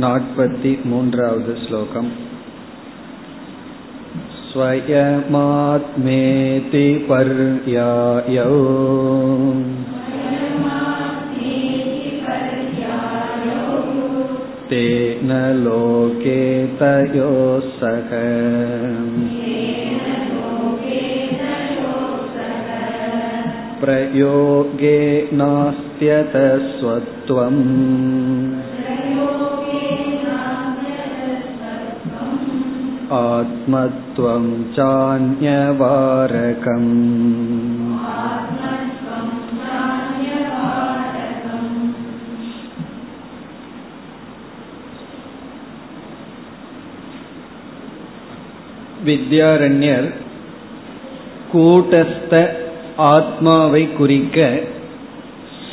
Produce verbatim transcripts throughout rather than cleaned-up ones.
நாற்பத்தி மூன்றாவது ஸ்லோகம். ஸ்வயமாத்மேதி பர்யாயோ தேன லோகே தயோ சகம் பிரயோகே நாஸ்த்யத ஸ்வத்வம் ஆத்மத்வம் சான்யவாரகம். வித்யாரண்யர் கூட்டஸ்த ஆத்மாவை குறிக்க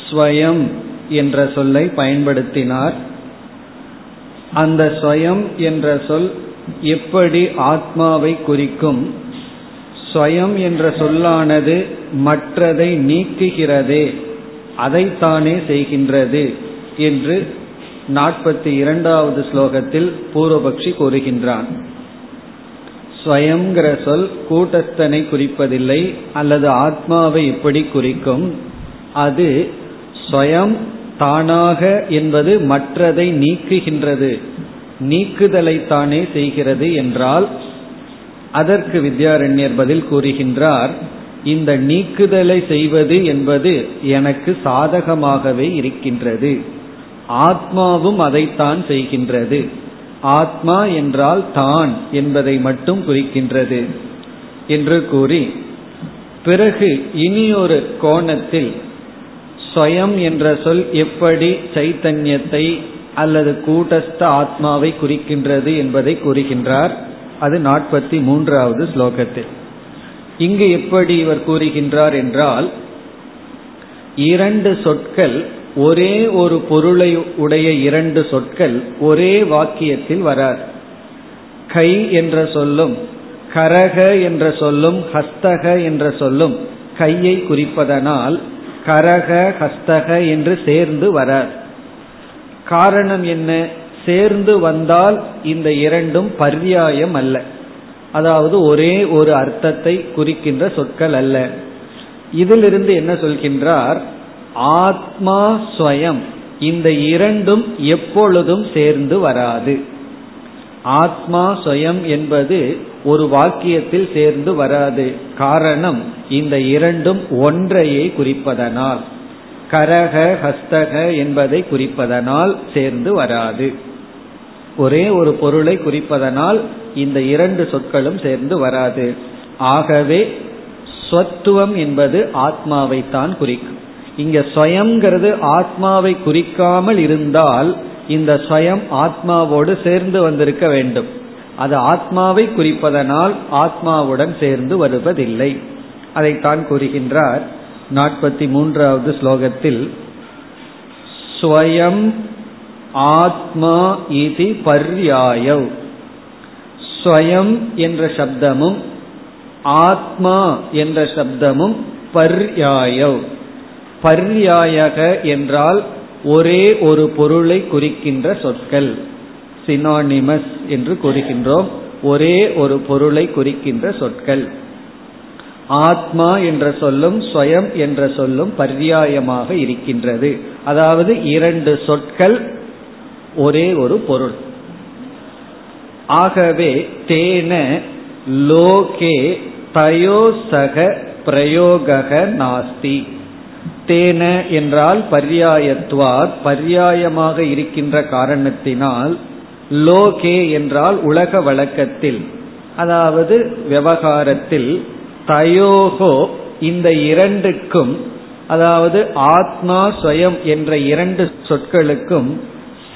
ஸ்வயம் என்ற சொல்லை பயன்படுத்தினார். அந்த ஸ்வயம் என்ற சொல் எப்படி ஆத்மாவை குறிக்கும்? ஸ்வயம் என்ற சொல்லானது மற்றதை நீக்குகிறதே, அதைத்தானே செய்கின்றது என்று நாற்பத்தி இரண்டாவது ஸ்லோகத்தில் பூர்வபக்ஷி கூறுகின்றான். ஸ்வயம்ங்கிற சொல் கூட்டஸ்தனை குறிப்பதில்லை, அல்லது ஆத்மாவை எப்படி குறிக்கும்? அது ஸ்வயம் தானாக என்பது மற்றதை நீக்குகின்றது, நீக்குதலைத்தானே செய்கிறது என்றால், அதற்கு வித்யாரண்யர் பதில் கூறுகின்றார், இந்த நீக்குதலை செய்வது என்பது எனக்கு சாதகமாகவே இருக்கின்றது, ஆத்மாவும் அதைத்தான் செய்கின்றது. ஆத்மா என்றால் தான் என்பதை மட்டும் குறிக்கின்றது என்று கூறி, பிறகு இனியொரு கோணத்தில் ஸ்வயம் என்ற சொல் எப்படி சைத்தன்யத்தை அல்லது கூட்டஸ்த ஆத்மாவை குறிக்கின்றது என்பதை கூறுகின்றார். அது நாற்பத்தி மூன்றாவது ஸ்லோகத்தில். இங்கு எப்படி இவர் கூறுகின்றார் என்றால், இரண்டு சொற்கள், ஒரே ஒரு பொருளை உடைய இரண்டு சொற்கள் ஒரே வாக்கியத்தில் வராது. கை என்ற சொல்லும் கரக என்ற சொல்லும் ஹஸ்தக என்ற சொல்லும் கையை குறிப்பதனால் கரக ஹஸ்தக என்று சேர்ந்து வராது. காரணம் என்ன? சேர்ந்து வந்தால் இந்த இரண்டும் பர்யாயம் அல்ல, அதாவது ஒரே ஒரு அர்த்தத்தை குறிக்கின்ற சொற்கள் அல்ல. இதிலிருந்து என்ன சொல்கின்றார்? ஆத்மா ஸ்வயம் இந்த இரண்டும் எப்பொழுதும் சேர்ந்து வராது. ஆத்மா ஸ்வயம் என்பது ஒரு வாக்கியத்தில் சேர்ந்து வராது. காரணம், இந்த இரண்டும் ஒன்றையே குறிப்பதனால், கரக ஹஸ்தக என்பதை குறிப்பதனால் சேர்ந்து வராது. ஒரே ஒரு பொருளை குறிப்பதனால் இந்த இரண்டு சொற்களும் சேர்ந்து வராது. ஆகவே ஸ்வத்துவம் என்பது ஆத்மாவைத்தான் குறிக்கும். இங்க ஸ்வயம்ங்கிறது ஆத்மாவை குறிக்காமல் இருந்தால் இந்த ஸ்வயம் ஆத்மாவோடு சேர்ந்து வந்திருக்க வேண்டும். அது ஆத்மாவை குறிப்பதனால் ஆத்மாவுடன் சேர்ந்து வருவதில்லை. அதைத்தான் கூறுகின்றார் நாற்பத்தி மூன்றாவது ஸ்லோகத்தில். ஸ்வயம் ஆத்மா இதி பர்யாயவ். ஸ்வயம் என்ற சப்தமும் ஆத்மா என்ற சப்தமும் பர்யாயவ். பர்யாயக என்றால் ஒரே ஒரு பொருளை குறிக்கின்ற சொற்கள், சினானிமஸ் என்று கூறுகின்றோம், ஒரே ஒரு பொருளை குறிக்கின்ற சொற்கள். ஆத்மா என்ற சொல்லும் ஸ்வயம் என்ற சொல்லும் பர்யாயமாக இருக்கின்றது, அதாவது இரண்டு சொற்கள் ஒரே ஒரு பொருள். ஆகவே தேன லோகே தயோசக பிரயோகக நாஸ்தி. தேன என்றால் பர்யாயத்வாத், பர்யாயமாக இருக்கின்ற காரணத்தினால், லோகே என்றால் உலக வழக்கத்தில், அதாவது விவகாரத்தில், தயோகோ இந்த இரண்டுக்கும், அதாவது ஆத்மா ஸ்வயம் என்ற இரண்டு சொற்களுக்கும்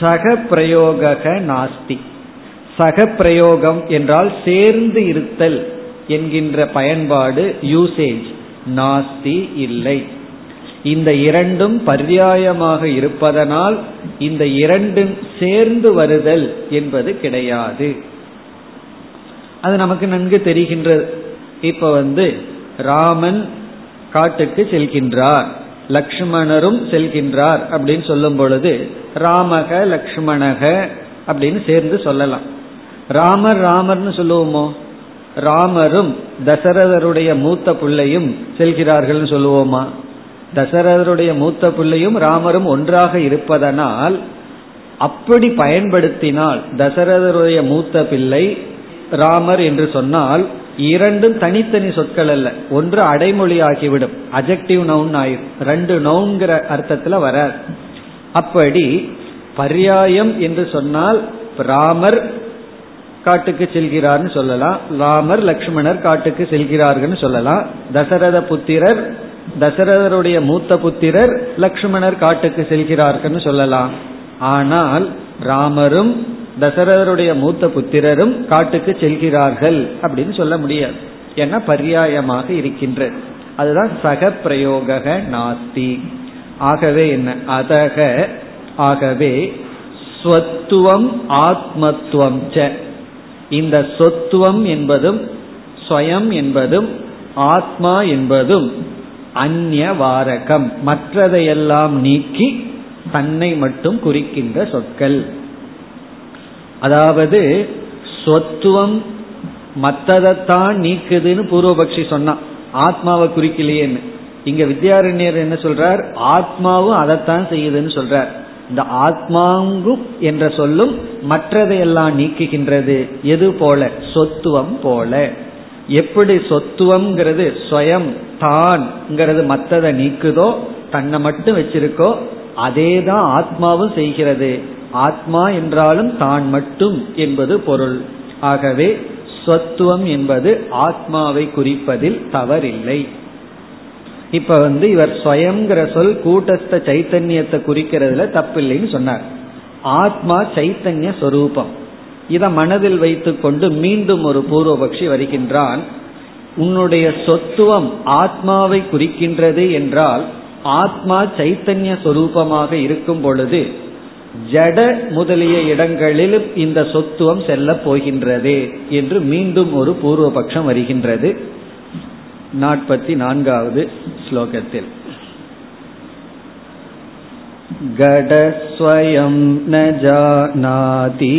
சக பிரயோகக நாஸ்தி. சக பிரயோகம் என்றால் சேர்ந்து இருத்தல் என்கின்ற பயன்பாடு, யூசேஜ் நாஸ்தி இல்லை. இந்த இரண்டும் பர்யாயமாக இருப்பதனால் இந்த இரண்டும் சேர்ந்து வருதல் என்பது கிடையாது. அது நமக்கு நன்கு தெரிகின்றது. இப்ப வந்து ராமன் காட்டுக்கு செல்கின்றார், லக்ஷ்மணரும் செல்கின்றார் அப்படின்னு சொல்லும் பொழுது, ராமக லக்ஷ்மணக அப்படின்னு சேர்ந்து சொல்லலாம். ராமர் ராமர்னு சொல்லுவோமோ? ராமரும் தசரதருடைய மூத்த பிள்ளையும் செல்கிறார்கள் சொல்லுவோமா? தசரதருடைய மூத்த பிள்ளையும் ராமரும் ஒன்றாக இருப்பதனால் அப்படி பயன்படுத்தினால் தசரதருடைய மூத்த பிள்ளை ராமர் என்று சொன்னால் இரண்டும் தனித்தனி சொற்கள் அல்ல, ஒன்று அடைமொழி ஆகிவிடும், அஜெக்டிவ் நவுன் ஆயிரும், ரெண்டு நவுன்கிற அர்த்தத்துல வராது. அப்படி பர்யாயம் என்று சொன்னால் ராமர் காட்டுக்கு செல்கிறார்னு சொல்லலாம், ராமர் லக்ஷ்மணர் காட்டுக்கு செல்கிறார்கள் சொல்லலாம், தசரத புத்திரர் தசரதருடைய மூத்த புத்திரர் லக்ஷ்மணர் காட்டுக்கு செல்கிறார்கள் சொல்லலாம். ஆனால் ராமரும் தசரதருடைய மூத்த புத்திரரும் காட்டுக்கு செல்கிறார்கள் அப்படின்னு சொல்ல முடியாது, ஏன்னா பர்யாயமாக இருக்கின்றது. அதுதான் சக பிரயோக நாஸ்தி. ஆகவே என்ன அதக ஆகவே ஸ்வத்துவம் ஆத்மத்துவம் ச, இந்த சொத்துவம் என்பதும் ஸ்வயம் என்பதும் ஆத்மா என்பதும் அந்நியவாரகம், மற்றதையெல்லாம் நீக்கி தன்னை மட்டும் குறிக்கின்ற சொற்கள். அதாவது சொத்துவம் மற்றதைத்தான் நீக்குதுன்னு பூர்வபக்ஷி சொன்னான், ஆத்மாவை குறிக்கலையேன்னு. இங்க வித்யாரண்யர் என்ன சொல்றார்? ஆத்மாவும் அதைத்தான் செய்யுதுன்னு சொல்றார். இந்த ஆத்மாங்கும் என்ற சொல்லும் மற்றதையெல்லாம் நீக்குகின்றது. எது போல? சொத்துவம் போல. எப்படி சொத்துவம்ங்கிறது ஸ்வயம் தான்ங்கிறது மற்றதை நீக்குதோ, தன்னை மட்டும் வச்சிருக்கோ, அதே தான் ஆத்மாவும் செய்கிறது. ஆத்மா என்றாலும் தான் மட்டும் என்பது பொருள். ஆகவே ஸ்வத்துவம் என்பது ஆத்மாவை குறிப்பதில் தவறில்லை. இப்ப வந்து இவர் ஸ்வயம்ங்கிற சொல் கூட்டஸ்த சைத்தன்யத்தை குறிக்கிறதுல தப்பில்லைன்னு சொன்னார். ஆத்மா சைத்தன்ய சொரூபம், இதை மனதில் வைத்து கொண்டு மீண்டும் ஒரு பூர்வபக்ஷி வருகின்றான். உன்னுடைய சொத்துவம் ஆத்மாவை குறிக்கின்றது என்றால் ஆத்மா சைத்தன்ய சொரூபமாக இருக்கும் பொழுது ஜட முதலிய இடங்களில் இந்த சொத்துவம் செல்ல போகின்றது என்று மீண்டும் ஒரு பூர்வபக்ஷம் வருகின்றது. நாற்பத்தி நான்காவது ஸ்லோகத்தில் கடஸ்வயம் ந ஜானாதி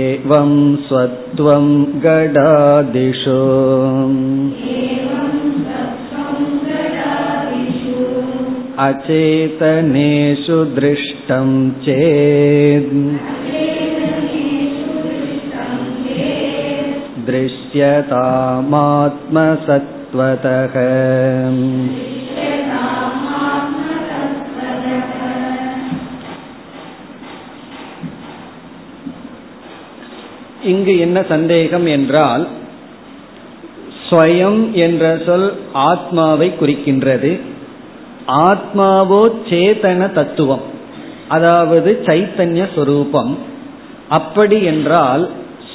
ஏவம் ஸ்வத்வம் கடாதிஷு அசேதனேஷு திருஷ்டம் சேத் திருஷ்யதாமாத்ம சத்வதக. இங்கு என்ன சந்தேகம் என்றால், ஸ்வயம் என்ற சொல் ஆத்மாவை குறிக்கின்றது. ஆத்மாவோ சேதன தத்துவம், அதாவது சைத்தன்ய சொரூபம். அப்படி என்றால்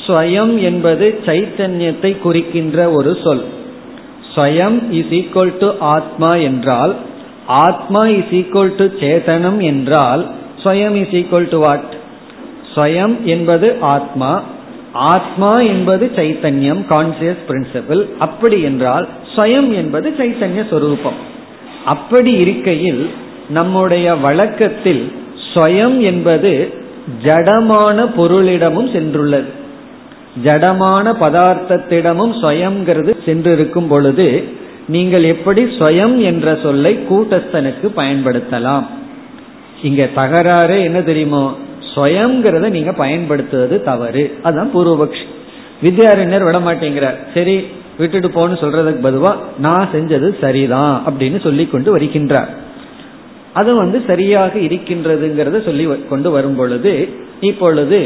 ஸ்வயம் என்பது சைத்தன்யத்தை குறிக்கின்ற ஒரு சொல். ஸ்வயம் இஸ் ஈக்வல் டு ஆத்மா என்றால், ஆத்மா இஸ் ஈக்வல் டு சேதனம் என்றால் ஸ்வயம் இஸ் ஈக்வல் டு வாட்? ஸ்வயம் என்பது ஆத்மா, ஆத்மா என்பது சைத்தன்யம், கான்சியஸ் பிரின்சிபிள். அப்படி என்றால் ஸ்வயம் என்பது சைத்தன்ய சொரூபம். அப்படி இருக்கையில் நம்முடைய வழக்கத்தில் ஸ்வயம் என்பது ஜடமான பொருளிடமும் சென்றுள்ளது, ஜடமான பதார்த்தத்திடமும் ஸ்வயம்ங்கிறது சென்றிருக்கும் பொழுது நீங்கள் எப்படி ஸ்வயம் என்ற சொல்லை கூட்டஸ்தனுக்கு பயன்படுத்தலாம்? இங்க தகராறு என்ன தெரியுமோ? ஸ்வயம்ங்கிறத நீங்க பயன்படுத்துவது தவறு. அதுதான் பூர்வபக்ஷி. வித்யாரண்யர் விடமாட்டேங்கிறார். சரி விட்டுட்டு போன்னு சொல்றதுக்கு பதுவா நான் செஞ்சது சரிதான் அப்படின்னு சொல்லி கொண்டு வருகின்றார். அது வந்து சரியாக இருக்கின்றதுங்கிறத சொல்லி கொண்டு வரும் பொழுது இப்பொழுது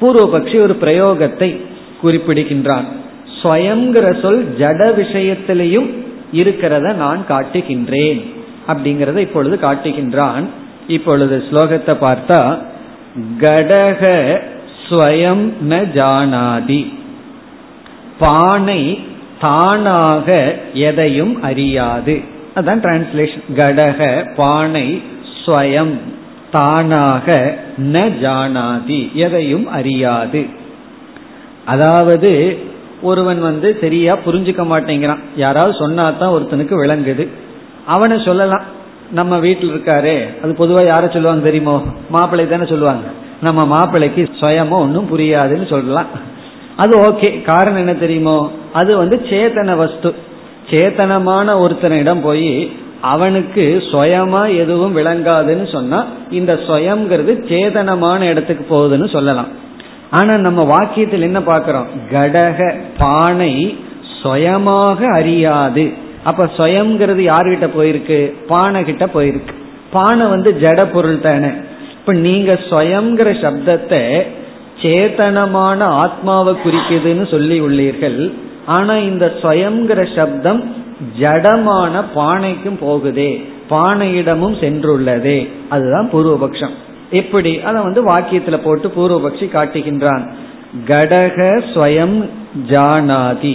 பூர்வபக்ஷி ஒரு பிரயோகத்தை குறிப்பிடுகின்றான். ஸ்வயம்ங்கிற சொல் ஜட விஷயத்திலையும் இருக்கிறத நான் காட்டுகின்றேன் அப்படிங்கிறத இப்பொழுது காட்டுகின்றான். இப்பொழுது ஸ்லோகத்தை பார்த்தா கடக ஸ்வயம் ந ஜானாதி, பானை தானாக எதையும் அறியாது. அதான் டிரான்ஸ்லேஷன். கடக பானை ஸ்வயம் தானாக ந ஜானாதி எதையும் அறியாது. அதாவது ஒருவன் வந்து சரியா புரிஞ்சுக்க மாட்டேங்கிறான், யாராவது சொன்னாதான் ஒருத்தனுக்கு விளங்குது. அவனை சொல்லலாம் நம்ம வீட்டில் இருக்காரே, அது பொதுவாக யாரை சொல்லுவாங்க தெரியுமோ? மாப்பிள்ளை தானே சொல்லுவாங்க. நம்ம மாப்பிள்ளைக்கு சுயமோ ஒன்றும் புரியாதுன்னு சொல்லலாம். அது ஓகே. காரணம் என்ன தெரியுமோ? அது வந்து சேத்தன வஸ்து. சேத்தனமான ஒருத்தனிடம் போய் அவனுக்கு சுயமா எதுவும் விளங்காதுன்னு சொன்னா இந்த சுயம்ங்கிறது சேதனமான இடத்துக்கு போகுதுன்னு சொல்லலாம். ஆனா நம்ம வாக்கியத்தில் என்ன பார்க்கிறோம்? கடக பானை சுயமாக அறியாது. அப்ப சுயம்ங்கிறது யார்கிட்ட போயிருக்கு? பானை கிட்ட போயிருக்கு. பானை வந்து ஜட பொருள் தானே. இப்ப நீங்க சுயம்ங்கிற சப்தத்தை சேத்தனமான ஆத்மாவை குறிக்குதுன்னு சொல்லி உள்ளீர்கள். ஆனா இந்த சுயம்ங்கிற சப்தம் ஜடமான பானைக்கும் போகுதே, பானையிடமும் சென்றுள்ளதே. அதுதான் பூர்வபக்ஷம். எப்படி அதை வந்து வாக்கியத்துல போட்டு பூர்வபக்ஷி காட்டுகின்றான். கடக ஸ்வயம் ஜானாதி,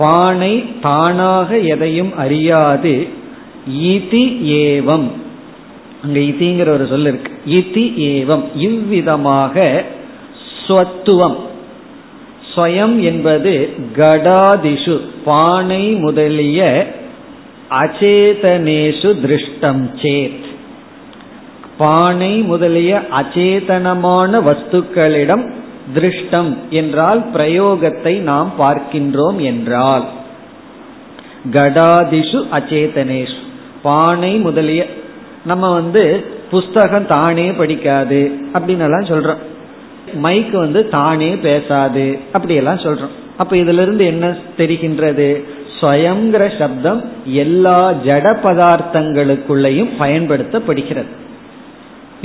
பானை தானாக எதையும் அறியாது. இதி ஏவம், அங்க இதிங்கிற ஒரு சொல் இருக்கு. இதி ஏவம், இவ்விதமாக ஸ்வத்துவம் ஸ்வயம் என்பது கடாதிஷு பானை முதலிய அச்சேதனேஷு திருஷ்டம் சேத், பானை முதலிய அச்சேதனமான வஸ்துக்களிடம் திருஷ்டம் என்றால் பிரயோகத்தை நாம் பார்க்கின்றோம் என்றால் கடாதிஷு அச்சேதனேஷு பானை முதலிய. நம்ம வந்து புஸ்தகம் தானே படிக்காது அப்படின்னு எல்லாம் சொல்றோம். மைக்கு வந்து தானே பேசாது அப்படியெல்லாம் சொல்றோம். அப்ப இதுல இருந்து என்ன தெரிகின்றது? ஸ்வயம்ங்கிற சப்தம் எல்லா ஜட பதார்த்தங்களுக்குள்ளையும் பயன்படுத்தப்படுகிறது.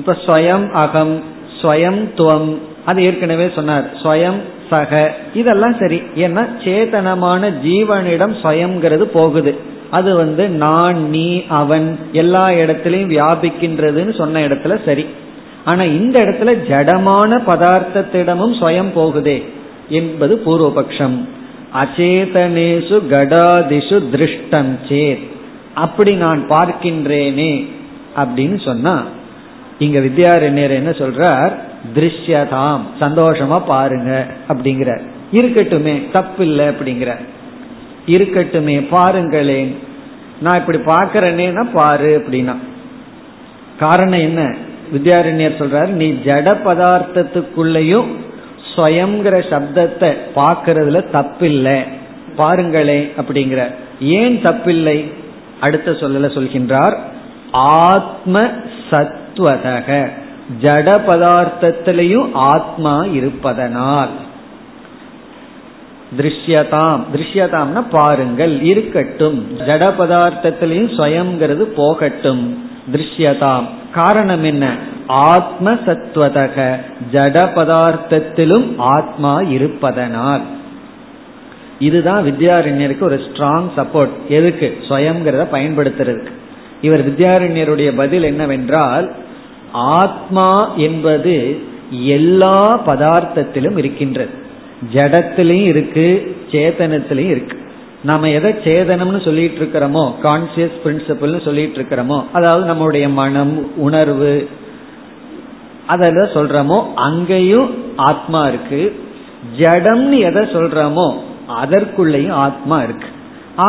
இப்ப ஸ்வயம் அகம், ஸ்வயம் துவம், அது ஏற்கனவே சொன்னார். ஸ்வயம் சக, இதெல்லாம் சரி. ஏன்னா சேதனமான ஜீவனிடம் ஸ்வயம்ங்கிறது போகுது. அது வந்து நான், நீ, அவன் எல்லா இடத்திலையும் வியாபிக்கின்றதுன்னு சொன்ன இடத்துல சரி. ஆனா இந்த இடத்துல ஜடமான பதார்த்தத்திடமும் ஸ்வயம் போகுதே என்பது பூர்வபக்ஷம். அச்சேதனேஷு கடாதிஷு திருஷ்டம் சேத், அப்படி நான் பார்க்கின்றேனே அப்படின்னு சொன்னா இங்க வித்யாரண்யர் என்ன சொல்றார்? திருஷ்யதாம், சந்தோஷமா பாருங்க அப்படிங்கிற. இருக்கட்டுமே, தப்பில்லை அப்படிங்கிற. இருக்கட்டுமே, பாருங்களேன், நான் இப்படி பார்க்கறேன்னா பாரு அப்படின்னா. காரணம் என்ன? வித்யாரண்யர் சொல்றாரு, நீ ஜட பதார்த்தத்துக்குள்ளேயும் ஸ்வயம்ங்கிற சப்தத்தை பார்க்கறதுல தப்பில்லை, பாருங்களே அப்படிங்கிற. ஏன் தப்பில்லை? அடுத்த சொல்லல சொல்கின்றார், ஆத்ம சத்வதக, ஜட பதார்த்தத்திலையும் ஆத்மா இருப்பதனால். திருஷ்யதாம், திருஷ்யதாம்னா பாருங்கள், இருக்கட்டும், ஜட பதார்த்தத்திலையும் ஸ்வயம்ங்கிறது போகட்டும். திருஷ்யதாம், காரணம் என்ன? ஆத்ம சத்வதக, ஜட பதார்த்தத்திலும் ஆத்மா இருப்பதனால். இதுதான் வித்யாரண்யருக்கு ஒரு ஸ்ட்ராங் சப்போர்ட். எதுக்கு? ஸ்வயம்ங்கிறத பயன்படுத்துறதுக்கு. இவர் வித்யாரண்யருடைய பதில் என்னவென்றால், ஆத்மா என்பது எல்லா பதார்த்தத்திலும் இருக்கின்றது. ஜடத்திலையும் இருக்கு, சேதனத்திலையும் இருக்கு. நாம எதை சேதனம்னு சொல்லிட்டு இருக்கிறோமோ, கான்சியஸ் பிரின்சிபிள்னு சொல்லிட்டு இருக்கிறோமோ, அதாவது நம்மளுடைய மனம், உணர்வு, அதெல்லாம் சொல்றோமோ, அங்கேயும் ஆத்மா இருக்கு. ஜடம்னு எதை சொல்றோமோ அதற்குள்ளேயும் ஆத்மா இருக்கு.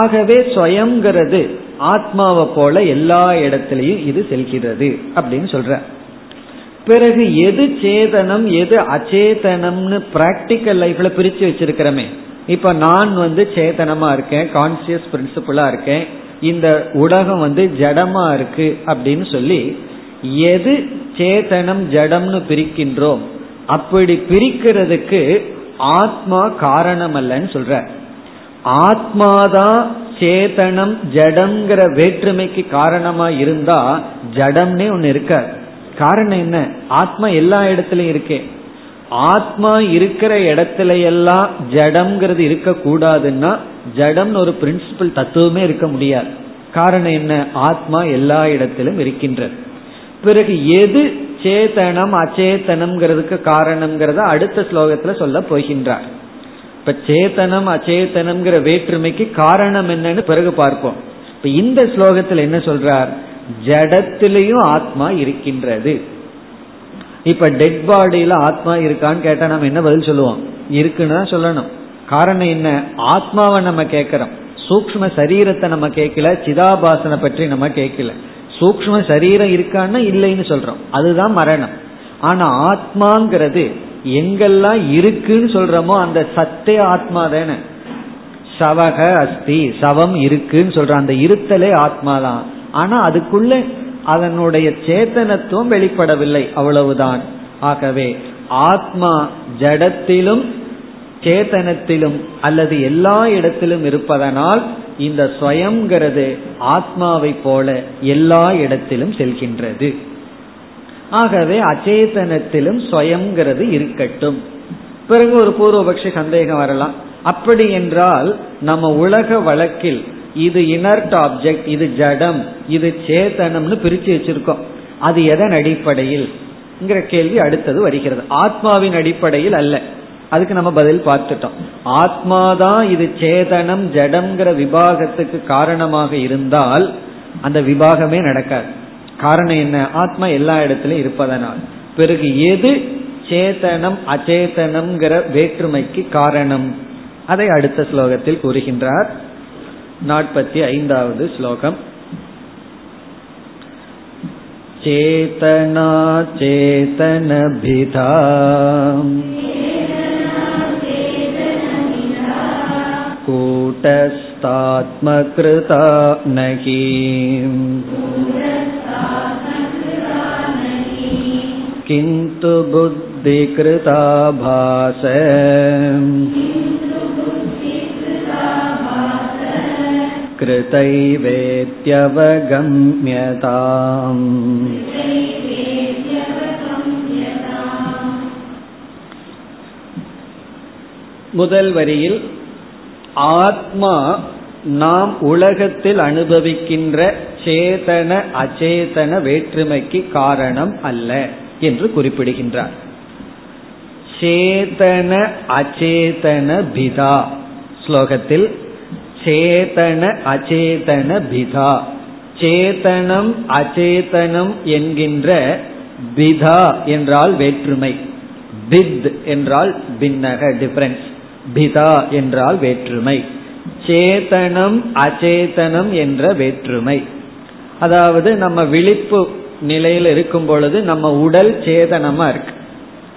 ஆகவே ஸ்வயம்ங்கிறது ஆத்மாவை போல எல்லா இடத்திலையும் இது செல்கிறது அப்படின்னு சொல்ற. பிறகு எது சேதனம், எது அச்சேதனம்னு பிராக்டிக்கல் லைஃப்ல பிரிச்சு வச்சிருக்கிறோமே. இப்ப நான் வந்து சேதனமா இருக்கேன், கான்சியஸ் பிரின்சிபிளா இருக்கேன், இந்த உலகம் வந்து ஜடமா இருக்கு அப்படின்னு சொல்லி எது சேதனம் ஜடம்னு பிரிக்கின்றோம். அப்படி பிரிக்கிறதுக்கு ஆத்மா காரணம் அல்லன்னு சொல்ற. ஆத்மாதான் சேதனம் ஜடம்ங்கிற வேற்றுமைக்கு காரணமா இருந்தா ஜடம்னே ஒன்னு இருக்காது. காரணம் என்ன? ஆத்மா எல்லா இடத்துலயும் இருக்கே. ஆத்மா இருக்கிற இடத்துல எல்லாம் ஜடம்ங்கிறது இருக்க கூடாதுன்னா ஜடம் ஒரு பிரின்சிபல் தத்துவமே இருக்க முடியாது. காரணம் என்ன? ஆத்மா எல்லா இடத்திலும் இருக்கின்றது. பிறகு எது சேதனம் அச்சேதனம்ங்கிறதுக்கு காரணம்ங்கிறத அடுத்த ஸ்லோகத்துல சொல்ல போகின்றார். இப்ப சேதனம் அச்சேதனம்ங்கிற வேற்றுமைக்கு காரணம் என்னன்னு பிறகு பார்ப்போம். இப்ப இந்த ஸ்லோகத்துல என்ன சொல்றார்? ஜடத்திலையும் ஆத்மா இருக்கின்றது. இப்ப டெட் பாடியில ஆத்மா இருக்கான்னு கேட்டா நம்ம என்ன பதில் சொல்லுவோம்? இருக்குன்னு தான் சொல்லணும். காரணம் என்ன? ஆத்மாவை நம்ம கேட்கிறோம். சூக்ம சரீரத்தை நம்ம கேட்கல, சிதாபாசனை பற்றி நம்ம கேட்கல. சூக்ஷ்ம சரீரம் இருக்கான்னா இல்லைன்னு சொல்றோம், அதுதான் மரணம். ஆனா ஆத்மாங்கிறது எங்கெல்லாம் இருக்குன்னு சொல்றோமோ அந்த சத்தே ஆத்மா தானே. சவக அஸ்தி, சவம் இருக்குன்னு சொல்ற அந்த இருத்தலே ஆத்மாதான். ஆனா அதுக்குள்ள அதனுடைய சேத்தனத்துவம் வெளிப்படவில்லை, அவ்வளவுதான். ஆகவே ஆத்மா ஜடத்திலும் சேத்தனத்திலும் அல்லது எல்லா இடத்திலும் இருப்பதனால் இந்த ஸ்வயம்ங்கிறது ஆத்மாவை போல எல்லா இடத்திலும் செல்கின்றது. ஆகவே அச்சேதனத்திலும் ஸ்வயம்ங்கிறது இருக்கட்டும். பிறகு ஒரு பூர்வபக்ஷி சந்தேகம் வரலாம், அப்படி என்றால் நம்ம உலக வழக்கில் இது இனர்ட் ஆப்ஜெக்ட், இது ஜடம், இது சேத்தனம்னு பிரிச்சு வச்சிருக்கோம், அது எதன் அடிப்படையில் கேள்வி அடுத்தது வருகிறது. ஆத்மாவின் அடிப்படையில் அல்ல, அதுக்கு நம்ம பதில் பார்த்துட்டோம். ஆத்மாதான் இது சேதனம் ஜடம்ங்கிற விபாகத்துக்கு காரணமாக இருந்தால் அந்த விபாகமே நடக்காது. காரணம் என்ன? ஆத்மா எல்லா இடத்திலும் இருப்பதனால். பிறகு எது சேதனம் அச்சேதனம்ங்கிற வேற்றுமைக்கு காரணம்? அதை அடுத்த ஸ்லோகத்தில் கூறுகின்றார். நாற்பத்தி ஐந்தாவது ஸ்லோகம். சேதனா சேதனபிதா கூட்டஸ்தாத்மக்ருதா நகீம் கிந்து புத்திக்ருதா பாசம் கிருதைவேத்யவகம்யதாம். முதல் வரியில் ஆத்மா நாம் உலகத்தில் அனுபவிக்கின்ற சேதன அச்சேதன வேற்றுமைக்கு காரணம் அல்ல என்று குறிப்பிடுகின்றார். சேதன அச்சேதன பிதா ஸ்லோகத்தில் சேதன அச்சேதன பிதா, சேதனம் அச்சேதனம் என்கின்ற பிதா என்றால் வேற்றுமை, பித் என்றால் பின்னக டிஃபரன்ஸ், பிதா என்றால் வேற்றுமை, சேதனம் அச்சேதனம் என்ற வேற்றுமை. அதாவது நம்ம விழிப்பு நிலையில் இருக்கும் பொழுது நம்ம உடல் சேதனமா இருக்கு.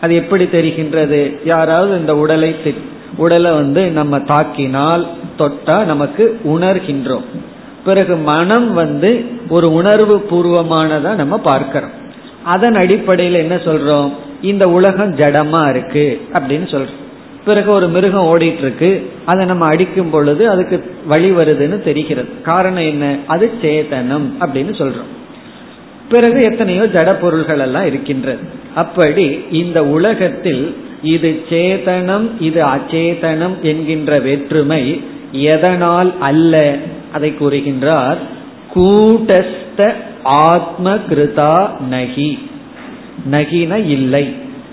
அது எப்படி தெரிகின்றது? யாராவது இந்த உடலை உடலை வந்து நம்ம தாக்கினால் தொட்டா நமக்கு உணர்கின்றோம். பிறகு மனம் வந்து ஒரு உணர்வு பூர்வமானதா நம்ம பார்க்கிறோம். அதன் அடிப்படையில் என்ன சொல்றோம்? இந்த உலகம் ஜடமா இருக்கு அப்படின்னு சொல்றோம். பிறகு ஒரு மிருகம் ஓடிட்டு இருக்கு, அதை நம்ம அடிக்கும் பொழுது அதுக்கு வழி வருதுன்னு தெரிகிறது. காரணம் என்ன? அது சேதனம் அப்படின்னு சொல்றோம். பிறகு எத்தனையோ ஜட பொருள்கள் எல்லாம் இருக்கின்றது. அப்படி இந்த உலகத்தில் இது சேதனம் இது அச்சேதனம் என்கின்ற வேற்றுமை எதனால் அல்ல? அதை கூறுகின்றார். கூட்டஸ்த ஆத்ம கிருதா நகி, நகின இல்லை,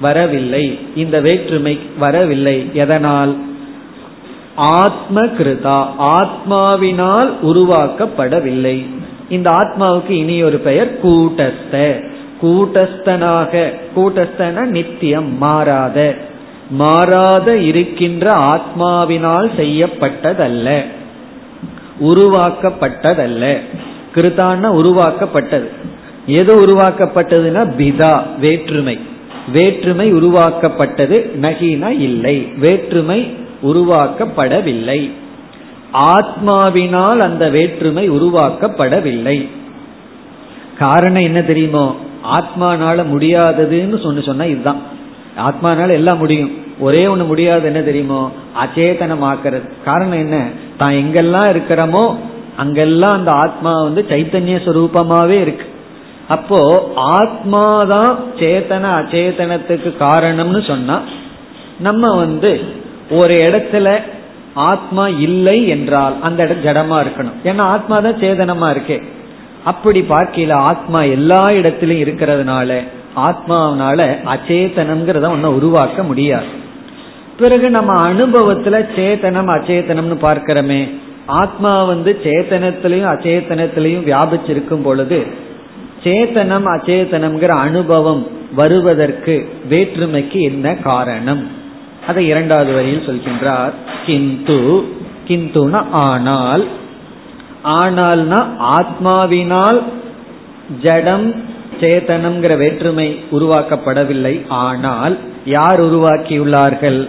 வரவில்லை, இந்த வேற்றுமை வரவில்லை. எதனால்? ஆத்ம கிருதா, ஆத்மாவினால் உருவாக்கப்படவில்லை. இந்த ஆத்மாவுக்கு இனி ஒரு பெயர் கூட்டஸ்த, கூட்டஸ்தனாக, கூட்டஸ்தன நித்தியம் மாறாத, மாறாத இருக்கின்ற ஆத்மாவினால் செய்யப்பட்டதல்ல, உருவாக்கப்பட்டதல்ல. கிருதான உருவாக்கப்பட்டது. எது உருவாக்கப்பட்டதுன்னா பிதா வேற்றுமை, வேற்றுமை உருவாக்கப்பட்டது. நகினா இல்லை, வேற்றுமை உருவாக்கப்படவில்லை, ஆத்மாவினால் அந்த வேற்றுமை உருவாக்கப்படவில்லை. காரணம் என்ன தெரியுமோ? ஆத்மானால முடியாததுன்னு சொன்னு சொன்னா இதுதான். ஆத்மானால எல்லாம் முடியும், ஒரே ஒண்ணு முடியாது, என்ன தெரியுமோ? அச்சேதனமாக்குறது. காரணம் என்ன? தான் எங்கெல்லாம் இருக்கிறோமோ அங்கெல்லாம் அந்த ஆத்மா வந்து சைத்தன்ய சுரூபமாவே இருக்கு. அப்போ ஆத்மாதான் சேத்தன அச்சேதனத்துக்கு காரணம்னு சொன்னா, நம்ம வந்து ஒரு இடத்துல ஆத்மா இல்லை என்றால் அந்த இடம் ஜடமா இருக்கணும். ஏன்னா ஆத்மா தான் சேதனமா இருக்கே. அப்படி பார்க்கல ஆத்மா எல்லா இடத்திலும் இருக்கிறதுனால ஆத்மாவனால அச்சேதனம்ங்கிறத ஒன்னும் உருவாக்க முடியாது. பிறகு நம்ம அனுபவத்துல சேத்தனம் அச்சேதனம்னு பார்க்கிறோமே, ஆத்மா வந்து சேத்தனத்திலையும் அச்சேதனத்திலையும் வியாபிச்சிருக்கும் பொழுது சேத்தனம் அச்சேதனம்ங்கிற அனுபவம் வருவதற்கு வேற்றுமைக்கு என்ன காரணம்? அதை இரண்டாவது வரியில் சொல்கின்றார். கிந்து, கிந்துனா ஆனால், ஆனால்னா ஆத்மாவினால் ஜடம் சேதனம்ங்கிற வேற்றுமை உருவாக்கப்படவில்லை. ஆனால் யார் உருவாக்கியுள்ளார்கள்?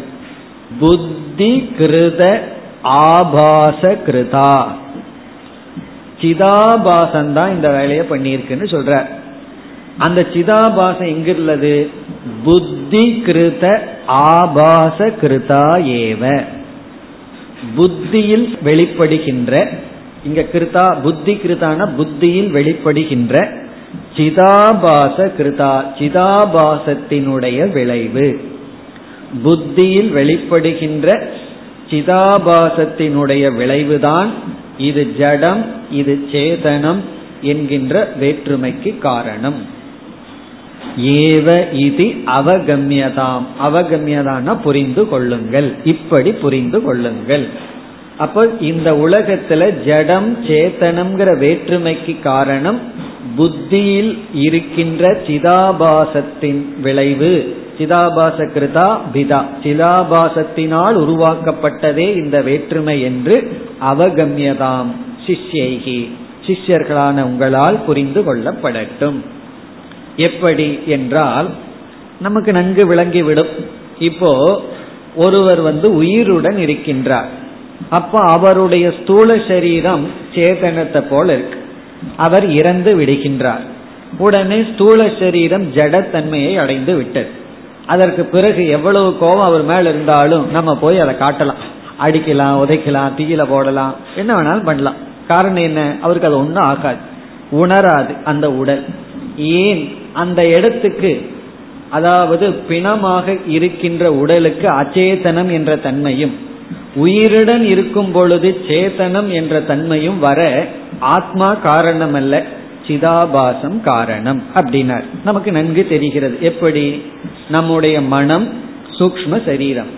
புத்தி கிருத ஆபாச கிருதா, சிதாபாசன் தான் இந்த வேலையை பண்ணியிருக்குன்னு சொல்ற. அந்த சிதாபாசம் எங்க உள்ளது? புத்தி கிருத ஆபாச கிருதா ஏவ, புத்தியில் வெளிப்படுகின்ற, இங்க கிருதா புத்தி கிருதான புத்தியில் வெளிப்படுகின்ற சிதாபாச கிருதா, சிதாபாசத்தினுடைய விளைவு, புத்தியில் வெளிப்படுகின்ற சிதாபாசத்தினுடைய விளைவுதான் இது ஜடம் இது சேதனம் என்கின்ற வேற்றுமைக்கு காரணம். ஏவ இதி அவகம்யதாம், அவகம்யதான புரிந்து கொள்ளுங்கள், இப்படி புரிந்து கொள்ளுங்கள். அப்ப இந்த உலகத்துல ஜடம் சேத்தனம்ங்கிற வேற்றுமைக்கு காரணம் புத்தியில் இருக்கின்ற சிதாபாசத்தின் விளைவு, சிதாபாச கிருதா பிதா, சிதாபாசத்தினால் உருவாக்கப்பட்டதே இந்த வேற்றுமை என்று அவகம்யதாம் சிஷ்யைகி, சிஷ்யர்களான உங்களால் புரிந்து கொள்ளப்படட்டும். எப்படி என்றால் நமக்கு நன்கு விளங்கிவிடும். இப்போ ஒருவர் வந்து உயிருடன் இருக்கின்றார், அப்ப அவருடைய ஸ்தூல சரீரம் சேதனத்தை போல இருக்கு, அவர் இறந்து விடுகின்றார். உடனே ஸ்தூல சரீரம் ஜடத்தன்மையை அடைந்து விட்டது. அதற்கு பிறகு எவ்வளவு கோபம் அவர் மேல இருந்தாலும் நம்ம போய் அதை காட்டலாம், அடிக்கலாம், உதைக்கலாம், தீயில போடலாம், என்ன வேணாலும் பண்ணலாம். காரணம் என்ன? அவருக்கு அது ஒன்றும் ஆகாது, உணராது அந்த உடல். ஏன்? அந்த இடத்துக்கு, அதாவது பிணமாக இருக்கின்ற உடலுக்கு அச்சேதனம் என்ற தன்மையும், உயிருடன் இருக்கும் பொழுது சேதனம் என்ற தன்மையும் வர ஆத்மா காரணம் அல்ல, சிதாபாசம் காரணம் அப்படின்னார். நமக்கு நன்கு தெரிகிறது. எப்படி? நம்முடைய மனம் சூக்ஷ்ம சரீரம்,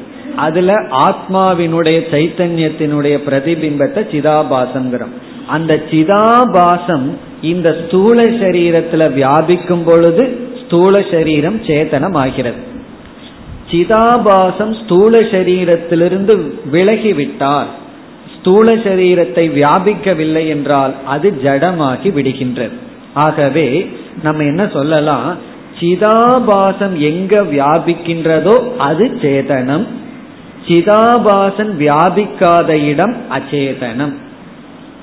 அதுல ஆத்மாவினுடைய சைத்தன்யத்தினுடைய பிரதிபிம்பத்தை சிதாபாசம்ங்கிறோம். அந்த சிதாபாசம் இந்த ஸ்தூல சரீரத்துல வியாபிக்கும் பொழுது ஸ்தூல சரீரம் சேதனம் ஆகிறது. சிதாபாசம் ஸ்தூல சரீரத்திலிருந்து விலகிவிட்டால், ஸ்தூல சரீரத்தை வியாபிக்கவில்லை என்றால் அது ஜடமாகி விடுகின்றது. ஆகவே நம்ம என்ன சொல்லலாம்? சிதாபாசம் எங்க வியாபிக்கின்றதோ அது சேதனம், சிதாபாசன் வியாபிக்காத இடம் அச்சேதனம்.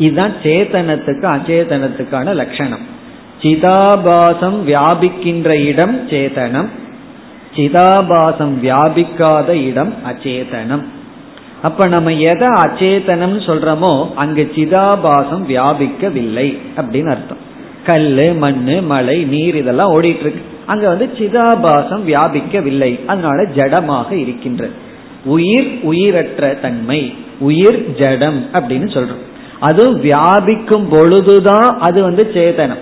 இதுதான் சேதனத்துக்கு அச்சேதனத்துக்கான லட்சணம். சிதாபாசம் வியாபிக்கின்ற இடம் சேதனம், சிதாபாசம் வியாபிக்காத இடம் அச்சேதனம். அப்ப நம்ம எதை அச்சேதனம் சொல்றோமோ அங்கு சிதாபாசம் வியாபிக்கவில்லை அப்படின்னு அர்த்தம். கல்லு, மண்ணு, மலை, நீர் இதெல்லாம் ஓடிட்டு இருக்கு, அங்க வந்து சிதாபாசம் வியாபிக்கவில்லை, அதனால ஜடமாக இருக்கின்றது. உயிர் உயிரற்ற தன்மை, உயிர் ஜடம் அப்படின்னு சொல்றோம். அது வியாபிக்கும் பொழுதுதான் அது வந்து சேதனம்.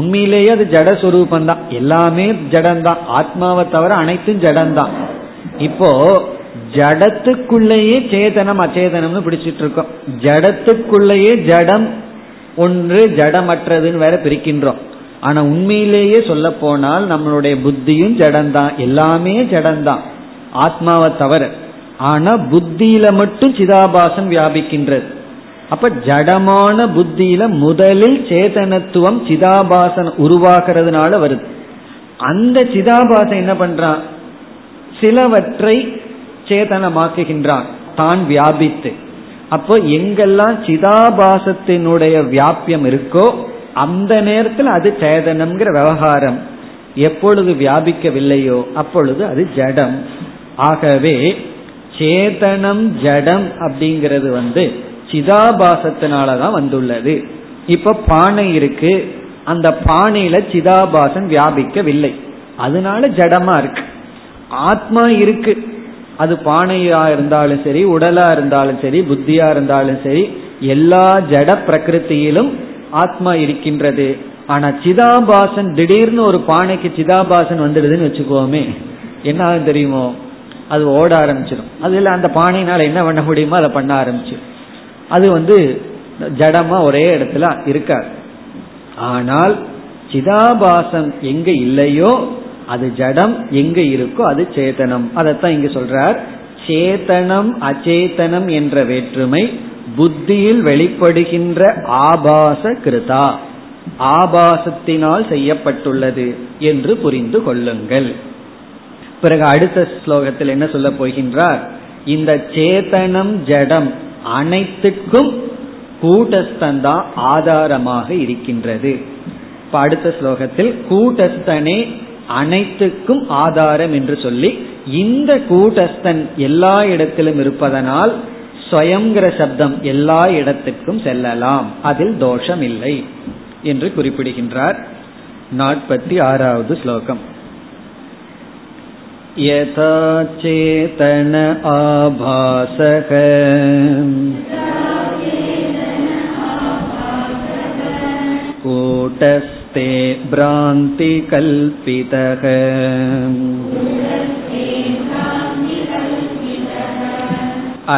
உண்மையிலேயே அது ஜட சுரூபந்தான், எல்லாமே ஜடம்தான், ஆத்மாவை தவிர அனைத்தும் ஜடம்தான். இப்போ ஜடத்துக்குள்ளேயே சேதனம் அச்சேதனம்னு பிடிச்சிட்டு இருக்கோம், ஜடத்துக்குள்ளேயே ஜடம் ஒன்று ஜடமற்றதுன்னு வேற பிரிக்கின்றோம். ஆனா உண்மையிலேயே சொல்ல போனால் நம்மளுடைய புத்தியும் ஜடம்தான், எல்லாமே ஜடம்தான் ஆத்மாவை தவிர. ஆனா புத்தியில மட்டும் சிதாபாசம் வியாபிக்கின்றது. அப்ப ஜடமான புத்தியில முதலில் சேதனத்துவம் சிதாபாசன் உருவாகிறதுனால வருது. அந்த சிதாபாசன் என்ன பண்றான்? சிலவற்றை சேதனமாக்குகின்றான் தான் வியாபித்து. அப்போ எங்கெல்லாம் சிதாபாசத்தினுடைய வியாபியம் இருக்கோ அந்த நேரத்தில் அது சேதனம்ங்கிற விவகாரம். எப்பொழுது வியாபிக்கவில்லையோ அப்பொழுது அது ஜடம். ஆகவே சேதனம் ஜடம் அப்படிங்கிறது வந்து சிதாபாசத்தினாலதான் வந்துள்ளது. இப்ப பானை இருக்கு, அந்த பானையில சிதாபாசன் வியாபிக்கவில்லை, அதனால ஜடமா இருக்கு. ஆத்மா இருக்கு, அது பானையா இருந்தாலும் சரி, உடலா இருந்தாலும் சரி, புத்தியா இருந்தாலும் சரி, எல்லா ஜட பிரகிருத்தியிலும் ஆத்மா இருக்கின்றது. ஆனா சிதாபாசன் திடீர்னு ஒரு பானைக்கு சிதாபாசன் வந்துடுதுன்னு வச்சுக்கோமே, என்ன ஆகும் தெரியுமோ? அது ஓட ஆரம்பிச்சிடும். அதுல அந்த பானையினால என்ன பண்ண முடியுமோ அதை பண்ண ஆரம்பிச்சிடும். அது வந்து ஜடமா ஒரே இடத்துல இருக்காது. ஆனால் சிதாபாசம் எங்க இல்லையோ அது ஜடம், எங்க இருக்கோ அது சேதனம். அதத்தான் இங்க சொல்றார். சேதனம் அச்சேதனம் என்ற வேற்றுமை புத்தியில் வெளிப்படுகின்ற ஆபாச கிருதா, ஆபாசத்தினால் செய்யப்பட்டுள்ளது என்று புரிந்து கொள்ளுங்கள். பிறகு அடுத்த ஸ்லோகத்தில் என்ன சொல்ல போகின்றார்? இந்த சேதனம் ஜடம் அனைத்துக்கும் கூட்டஸ்தந்தா ஆதாரமாக இருக்கின்றது. இப்ப அடுத்த ஸ்லோகத்தில் கூட்டஸ்தனே அனைத்துக்கும் ஆதாரம் என்று சொல்லி, இந்த கூட்டஸ்தன் எல்லா இடத்திலும் இருப்பதனால் ஸ்வயங்கிற சப்தம் எல்லா இடத்திற்கும் செல்லலாம், அதில் தோஷம் இல்லை என்று குறிப்பிடுகின்றார். நாற்பத்தி ஆறாவது ஸ்லோகம். யதா சேதன ஆபாசக கூட்டஸ்தே பிராந்தி கல்பிதக.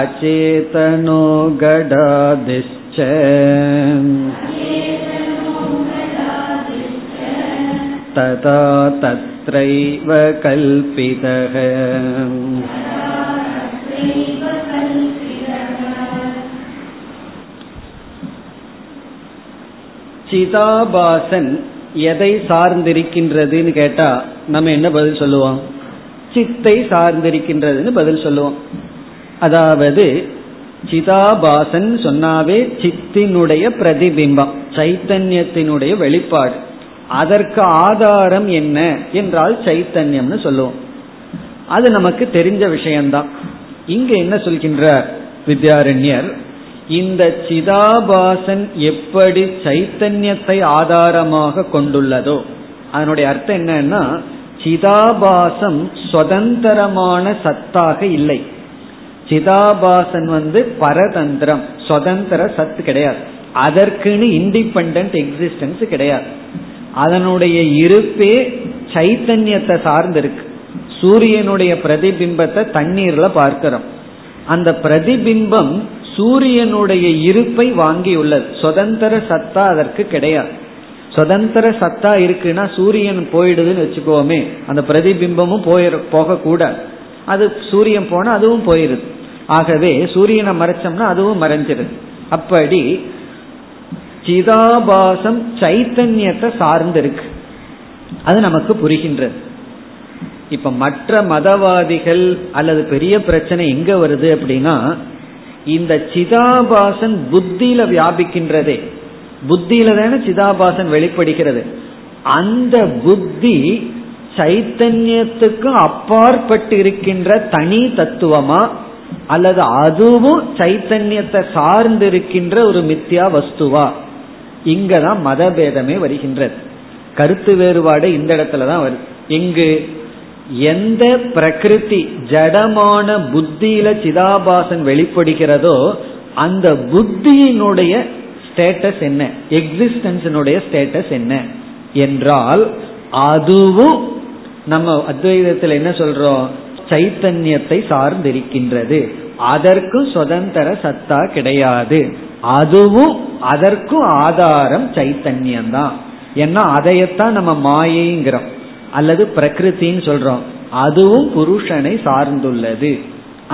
அச்சேதனோ கடாதிஷ்ச ததா தத்ரைவ கல்பிதஹ. சிதாபாசன் எதை சார்ந்திருக்கின்றதுன்னு கேட்டா நம்ம என்ன பதில் சொல்லுவோம்? சித்தை சார்ந்திருக்கின்றதுன்னு பதில் சொல்லுவோம். அதாவது சிதாபாசன் சொன்னாவே சித்தினுடைய பிரதிபிம்பம், சைத்தன்யத்தினுடைய வெளிப்பாடு. அதற்கு ஆதாரம் என்ன என்றால் சைத்தன்யம்னு சொல்லுவோம். அது நமக்கு தெரிஞ்ச விஷயம்தான். இங்க என்ன சொல்கின்றார் வித்யாரண்யர்? இந்த சிதாபாசன் எப்படி சைத்தன்யத்தை ஆதாரமாக கொண்டுள்ளதோ அதனுடைய அர்த்தம் என்னன்னா, சிதாபாசம் சுதந்திரமான சத்தாக இல்லை. சிதாபாசன் வந்து பரதந்திரம், சுதந்திர சத்து கிடையாது. அதற்குன்னு இண்டிபெண்டன்ட் எக்ஸிஸ்டன்ஸ் கிடையாது. அதனுடைய இருப்பே சைத்தன்யத்தை சார்ந்திருக்கு. சூரியனுடைய பிரதிபிம்பத்தை தண்ணீர்ல பார்க்கிறோம். அந்த பிரதிபிம்பம் சூரியனுடைய இருப்பை வாங்கி உள்ளது. சுதந்திர சத்தா அதற்கு கிடையாது. சுதந்திர சத்தா இருக்குன்னா சூரியன் போயிடுதுன்னு வச்சுக்கோமே, அந்த பிரதிபிம்பமும் போயிரு போகக்கூடாது. அது சூரியன் போனா அதுவும் போயிருது. ஆகவே சூரியனை மறைச்சோம்னா அதுவும் மறைஞ்சிருது. அப்படி சிதாபாசம் சைத்தன்யத்தை சார்ந்திருக்கு, அது நமக்கு புரிகின்றது. இப்ப மற்ற மதவாதிகள் அல்லது பெரிய பிரச்சனை எங்க வருது அப்படின்னா, இந்த சிதாபாசன் புத்தியில வியாபிக்கின்றதே, புத்தியில தானே சிதாபாசன் வெளிப்படுகிறது. அந்த புத்தி சைத்தன்யத்துக்கு அப்பாற்பட்டு இருக்கின்ற தனி தத்துவமா அல்லது அதுவும் சைத்தன்யத்தை சார்ந்திருக்கின்ற ஒரு மித்யா வஸ்துவா? இங்கதான் மதபேதமே வருகின்றது. கருத்து வேறுபாடு இந்த இடத்துலதான் வருது. இங்கு எந்த பிரகிருதி ஜடமான புத்தியில சிதாபாசன் வெளிப்படுகிறதோ அந்த புத்தியினுடைய ஸ்டேட்டஸ் என்ன, எக்ஸிஸ்டன்ஸினுடைய ஸ்டேட்டஸ் என்ன என்றால், அதுவும் நம்ம அத்வைதத்தில் என்ன சொல்றோம், சைத்தன்யத்தை சார்ந்திருக்கின்றது. அதற்கும் சுதந்திர சத்தா கிடையாது. அதுவும் அதற்கும் ஆதாரம் சைத்தன்யம்தான். ஏன்னா அதையத்தான் நம்ம மாயைங்கிறோம் அல்லது பிரகிருத்தின்னு சொல்றோம். அதுவும் புருஷனை சார்ந்துள்ளது.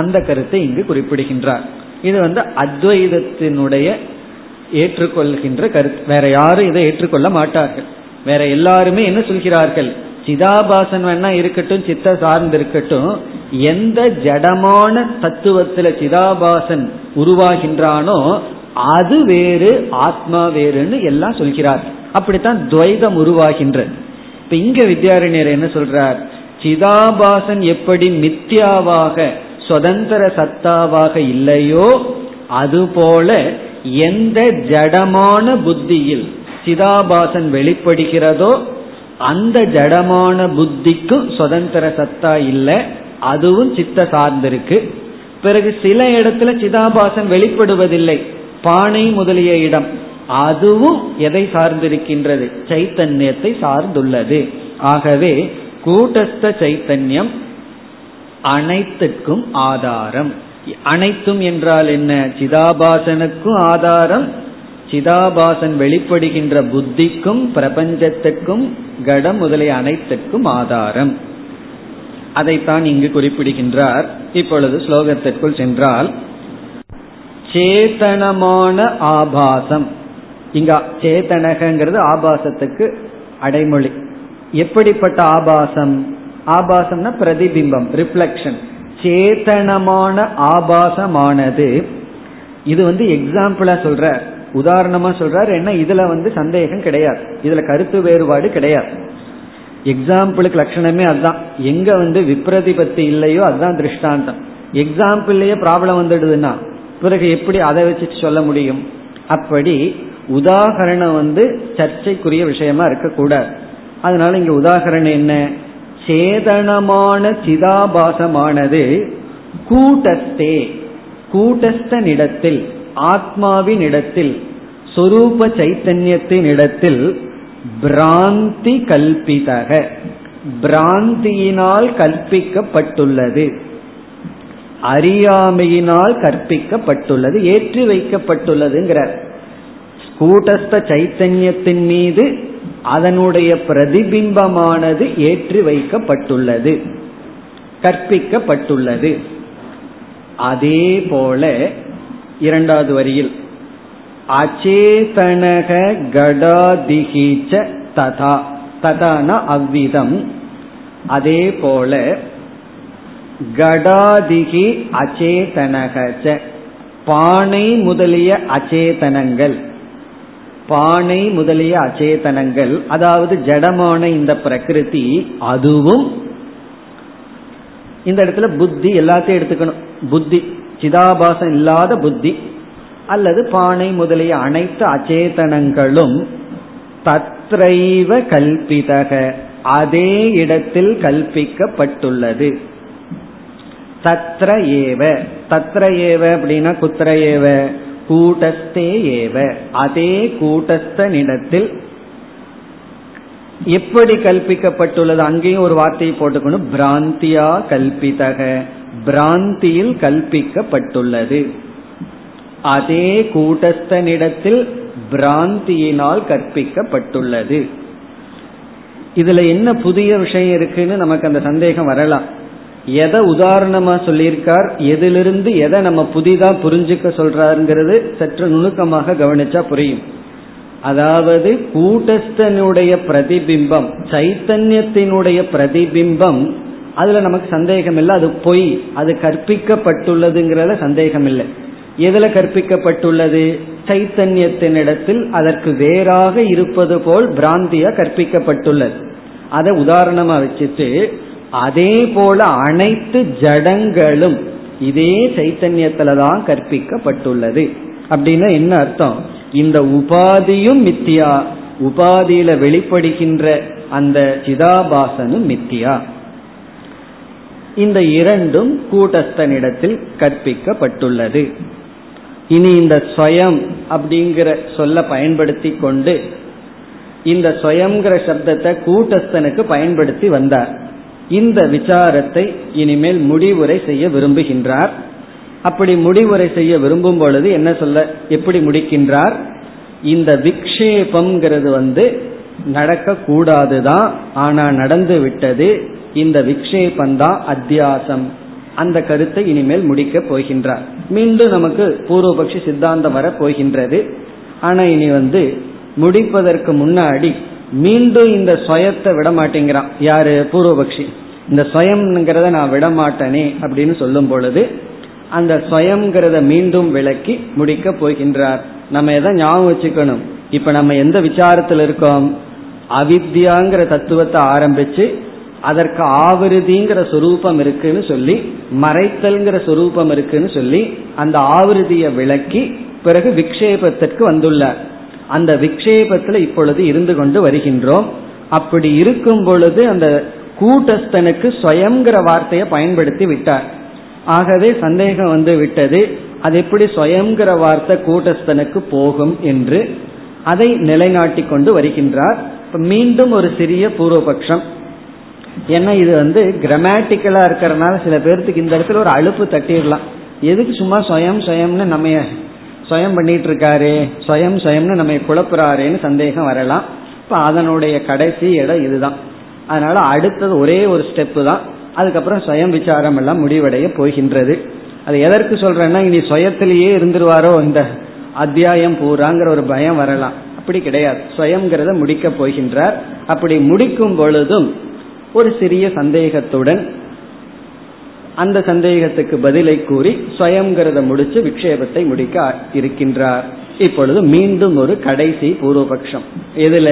அந்த கருத்தை இங்கு குறிப்பிடுகின்றார். இது வந்து அத்வைதத்தினுடைய ஏற்றுக்கொள்கின்ற கருத்து. வேற யாரும் இதை ஏற்றுக்கொள்ள மாட்டார்கள். வேற எல்லாருமே என்ன சொல்கிறார்கள், சிதாபாசன் வேணா இருக்கட்டும், சித்த சார்ந்து இருக்கட்டும், எந்த ஜடமான தத்துவத்துல சிதாபாசன் உருவாகின்றானோ அது வேறு, ஆத்மா வேறுன்னு எல்லாம் சொல்கிறார். அப்படித்தான் துவைதம் உருவாகின்றது. இப்ப இங்க வித்யாரண்யர் என்ன சொல்றார், சிதாபாசன் எப்படி மித்யாவாக சுதந்திர சத்தாவாக இல்லையோ அதுபோல எந்த ஜடமான புத்தியில் சிதாபாசன் வெளிப்படுகிறதோ அந்த ஜடமான புத்திக்கும் சுதந்திர சத்தா இல்லை, அதுவும் சித்த சார்ந்திருக்கு. பிறகு சில இடத்துல சிதாபாசன் வெளிப்படுவதில்லை, பானை முதலிய இடம், அதுவும் எதை சார்ந்திருக்கின்றது, சைத்தன்யத்தை சார்ந்துள்ளது. ஆகவே கூட்டஸ்த சைத்தன்யம் அனைத்துக்கும் ஆதாரம். அனைத்தும் என்றால் என்ன, சிதாபாசனுக்கும் ஆதாரம், சிதாபாசன் வெளிப்படுகின்ற புத்திக்கும் பிரபஞ்சத்துக்கும் கடம் முதலிய அனைத்துக்கும் ஆதாரம். அதைத்தான் இங்கு குறிப்பிடுகின்றார். இப்பொழுது ஸ்லோகத்திற்குள் சென்றால், சேதனமான ஆபாசம் இங்க சேதனகங்கிறது ஆபாசத்துக்கு அடைமொழி. எப்படிப்பட்ட ஆபாசம்? ஆபாசம்னா பிரதிபிம்பம், ரிஃப்ளெக்ஷன். சேதனமான ஆபாசமானது. இது வந்து எக்ஸாம்பிளா சொல்ற, உதாரணமா சொல்றாரு. என்ன, இதுல வந்து சந்தேகம் கிடையாது, இதுல கருத்து வேறுபாடு கிடையாது. எக்ஸாம்பிளுக்கு லட்சணமே அதுதான். எங்க வந்து விப்ரதிபத்தி இல்லையோ அதுதான் திருஷ்டாந்தம். எக்ஸாம்பிள்லயே ப்ராப்ளம் வந்துடுதுன்னா பிறகு எப்படி அதை வச்சுட்டு சொல்ல முடியும்? அப்படி உதாகரணம் வந்து சர்ச்சைக்குரிய விஷயமா இருக்கக்கூடாது. அதனால இங்க உதாகரணம் என்ன, சேதனமான சிதாபாசமானது கூட்டஸ்தே கூட்டஸ்தனிடத்தில், ஆத்மாவின் இடத்தில், சொரூப சைத்தன்யத்தின் இடத்தில், பிராந்தி கல்பிதக பிராந்தியினால் கற்பிக்கப்பட்டுள்ளது, அறியாமையினால் கற்பிக்கப்பட்டுள்ளது, ஏற்றி வைக்கப்பட்டுள்ளதுங்கிற கூட்டஸ்த சைத்தன்யத்தின் மீது அதனுடைய பிரதிபிம்பமானது ஏற்றி வைக்கப்பட்டுள்ளது, கற்பிக்கப்பட்டுள்ளது. அதே போல இரண்டாவது வரியில் அச்சேதனக கடாதிகிச்ச ததா, ததான அவ்விதம், அதே போல கடாதிகி அச்சேதனகச்ச பானை முதலிய அச்சேதனங்கள், பானை முதலிய அச்சேதனங்கள், அதாவது ஜடமான இந்த பிரகிருதி, அதுவும் இந்த இடத்துல புத்தி எல்லாத்தையும் எடுத்துக்கணும். புத்தி சிதாபாசம் இல்லாத புத்தி அல்லது பானை முதலிய அனைத்து அச்சேதனங்களும் தத்ரைவ கல்பிதக அதே இடத்தில் கல்பிக்கப்பட்டுள்ளது. தத்ர ஏவ, தத்ர ஏவ அப்படின்னா குத்ர ஏவ, கூட்டஸ்தே ஏவ அதே கூட்டஸ்தனிடத்தில். எப்படி கல்பிக்கப்பட்டுள்ளது? அங்கேயும் ஒரு வார்த்தையை போட்டுக்கணும், பிராந்தியா கல்பிதக பிராந்தியில் கல்பிக்கப்பட்டுள்ளது, அதே கூட்டஸ்தனிடத்தில் பிராந்தியினால் கற்பிக்கப்பட்டுள்ளது. இதுல என்ன புதிய விஷயம் இருக்குன்னு நமக்கு அந்த சந்தேகம் வரலாம். எதை உதாரணமா சொல்லியிருக்கார், எதிலிருந்து எதை நம்ம புதிதா புரிஞ்சுக்க சொல்றாருங்கிறது சற்று நுணுக்கமாக கவனிச்சா புரியும். அதாவது கூட்டஸ்தனுடைய பிரதிபிம்பம், சைத்தன்யத்தினுடைய பிரதிபிம்பம், அதுல நமக்கு சந்தேகம் இல்லை, அது பொய், அது கற்பிக்கப்பட்டுள்ளதுங்கிறத சந்தேகம் இல்லை. எதுல கற்பிக்கப்பட்டுள்ளது? சைத்தன்யத்தினிடத்தில். அதற்கு வேறாக இருப்பது போல் பிராந்தியா கற்பிக்கப்பட்டுள்ளது. அதை உதாரணமா வச்சுட்டு அதே போல அனைத்து ஜடங்களும் இதே சைத்தன்யத்துலதான் கற்பிக்கப்பட்டுள்ளது. அப்படின்னா என்ன அர்த்தம்? இந்த உபாதியும் மித்தியா, உபாதியில வெளிப்படுகின்ற அந்த சிதாபாசனும் மித்தியா, இந்த இரண்டும் கூட்டஸ்தனிடத்தில் கற்பிக்கப்பட்டுள்ளது. இனி இந்த ஸ்வயம் அப்படிங்கிற சொல்ல பயன்படுத்தி கொண்டு, இந்த ஸ்வயம்ங்கிற சப்தத்தை கூட்டஸ்தனுக்கு பயன்படுத்தி வந்தார். இந்த விசாரத்தை இனிமேல் முடிவுரை செய்ய விரும்புகின்றார். அப்படி முடிவுரை செய்ய விரும்பும் பொழுது என்ன சொல்ல, எப்படி முடிக்கின்றார்? இந்த விக்ஷேபம்ங்கிறது வந்து நடக்கக்கூடாதுதான், ஆனா நடந்து விட்டது, இந்த விக்ஷேபந்தான் அத்தியாசம், அந்த கருத்தை இனிமேல் முடிக்க போகின்றார். மீண்டும் நமக்கு பூர்வபக்ஷி சித்தாந்தம் வர போகின்றது. ஆனா இனி வந்து முடிப்பதற்கு முன்னாடி மீண்டும் இந்த ஸ்வயத்தை விடமாட்டேங்கிறான். யாரு? பூர்வபக்ஷி. இந்த ஸ்வயம்ங்கிறத நான் விடமாட்டேனே அப்படின்னு சொல்லும் பொழுது அந்த ஸ்வயம்ங்கிறத மீண்டும் விளக்கி முடிக்க போகின்றார். நம்ம எதை ஞாபகம் வச்சுக்கணும், இப்ப நம்ம எந்த விசாரத்தில் இருக்கோம்? அவித்யாங்கிற தத்துவத்தை ஆரம்பிச்சு அதற்கு ஆவிருதிங்கிற சொரூபம் இருக்குன்னு சொல்லி, மறைத்தல்ங்கிற சொரூபம் இருக்குன்னு சொல்லி, அந்த ஆவிருதியை விளக்கி பிறகு விக்ஷேபத்திற்கு வந்துள்ளார். அந்த விக்ஷேபத்துல இப்பொழுது இருந்து கொண்டு வருகின்றோம். அப்படி இருக்கும் பொழுது அந்த கூட்டஸ்தனுக்கு ஸ்வயம்ங்கிற வார்த்தையை பயன்படுத்தி விட்டார். ஆகவே சந்தேகம் வந்து விட்டது, அது எப்படி ஸ்வயம்ங்கிற வார்த்தை கூட்டஸ்தனுக்கு போகும் என்று. அதை நிலைநாட்டி கொண்டு வருகின்றார். மீண்டும் ஒரு சிறிய பூர்வபக்ஷம். ஏன்னா இது வந்து கிராமட்டிக்கலா இருக்கிறதுனால சில பேர்த்துக்கு இந்த இடத்துல ஒரு அலுப்பு தட்டிடலாம். எதுக்கு சும்மா ஸ்வயம் ஸ்வயம்னு நம்ம ஸ்வயம் பண்ணிட்டு இருக்காரு, ஸ்வயம் ஸ்வயம்னு நம்ம குழப்புறாருன்னு சந்தேகம் வரலாம். இப்போ அதனுடைய கடைசி இடம் இதுதான். அதனால அடுத்தது ஒரே ஒரு ஸ்டெப்பு தான். அதுக்கப்புறம் ஸ்வயம் விசாரம் எல்லாம் முடிவடைய போகின்றது. அது எதற்கு சொல்றேன்னா, இனி ஸ்வயத்திலேயே இருந்துருவாரோ இந்த அத்தியாயம் பூராங்கிற ஒரு பயம் வரலாம். அப்படி கிடையாது. ஸ்வயம்ங்கிறத முடிக்க போகின்றார். அப்படி முடிக்கும் பொழுதும் ஒரு சிறிய சந்தேகத்துடன் அந்த சந்தேகத்துக்கு பதிலை கூறி ஸ்வயம்ங்கிறத முடிச்சு விக்ஷேபத்தை முடிக்க இருக்கின்றார். இப்பொழுது மீண்டும் ஒரு கடைசி பூர்வபக்ஷம், எதுல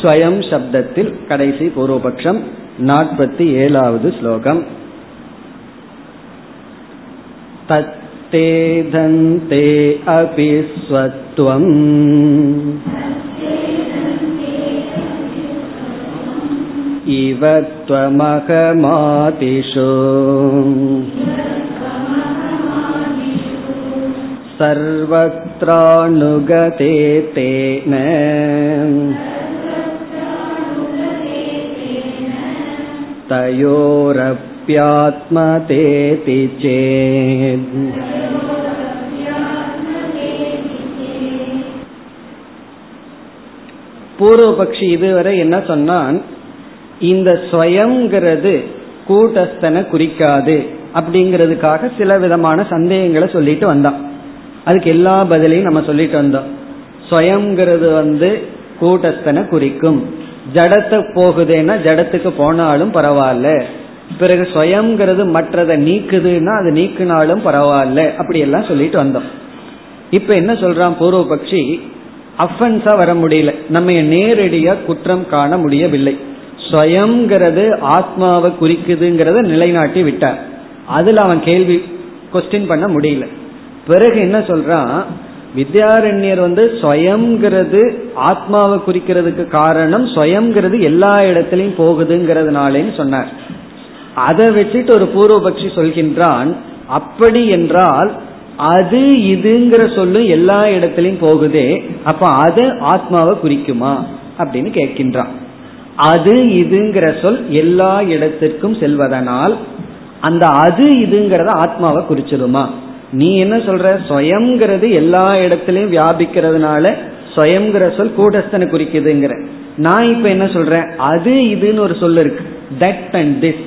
ஸ்வயம் சப்தத்தில் கடைசி பூர்வபக்ஷம், நாற்பத்தி ஏழாவது ஸ்லோகம். தத்தேதந்தே அபிஸ்வத்வம் இவத்வமகமாதிஷு சர்வத்ரானுகதே தேன தயோரப்யாத்மதேதி சேத். பூர்வபக்ஷி இதுவரை என்ன சொன்னான்? இந்த ஸ்வயம்ங்கிறது கூட்டஸ்தனை குறிக்காது அப்படிங்கிறதுக்காக சில விதமான சந்தேகங்களை சொல்லிட்டு வந்தான். அதுக்கு எல்லா பதிலையும் நம்ம சொல்லிட்டு வந்தோம். ஸ்வயம்ங்கிறது வந்து கூட்டஸ்தனை குறிக்கும், ஜடத்தை போகுதுன்னா ஜடத்துக்கு போனாலும் பரவாயில்ல, பிறகு ஸ்வயம்ங்கிறது மற்றதை நீக்குதுன்னா அது நீக்கினாலும் பரவாயில்ல, அப்படி எல்லாம் சொல்லிட்டு வந்தோம். இப்ப என்ன சொல்றான் பூர்வபக்ஷி? அஃபன்ஸா வர முடியல, நம்ம நேரடியா குற்றம் காண முடியவில்லை. ஸ்வயம்ங்கிறது ஆத்மாவை குறிக்குதுங்கிறத நிலைநாட்டி விட்டார். அதுல அவன் கேள்வி கொஸ்டின் பண்ண முடியல. பிறகு என்ன சொல்றான்? வித்யாரண்யர் வந்து ஸ்வயம்ங்கிறது ஆத்மாவை குறிக்கிறதுக்கு காரணம் ஸ்வயம்ங்கிறது எல்லா இடத்திலையும் போகுதுங்கிறதுனாலேன்னு சொன்னார். அதை வச்சுட்டு ஒரு பூர்வபக்ஷி சொல்கின்றான், அப்படி என்றால் அது இதுங்கிற சொல்லும் எல்லா இடத்திலையும் போகுதே, அப்ப அது ஆத்மாவை குறிக்குமா அப்படின்னு கேட்கின்றான். அது இதுங்கிற சொல் எல்லா இடத்திற்கும் செல்வதனால் அந்த அது இதுங்கிறத ஆத்மாவை குறிச்சிருமா? நீ என்ன சொல்ற? ஸ்வயம்ங்கிறது எல்லா இடத்திலையும் வியாபிக்கிறதுனால ஸ்வயம்ங்கிற சொல் கூடஸ்தனை குறிக்குதுங்கிற. நான் இப்ப என்ன சொல்றேன்? அது இதுன்னு ஒரு சொல் இருக்கு, தட் அண்ட் திஸ்.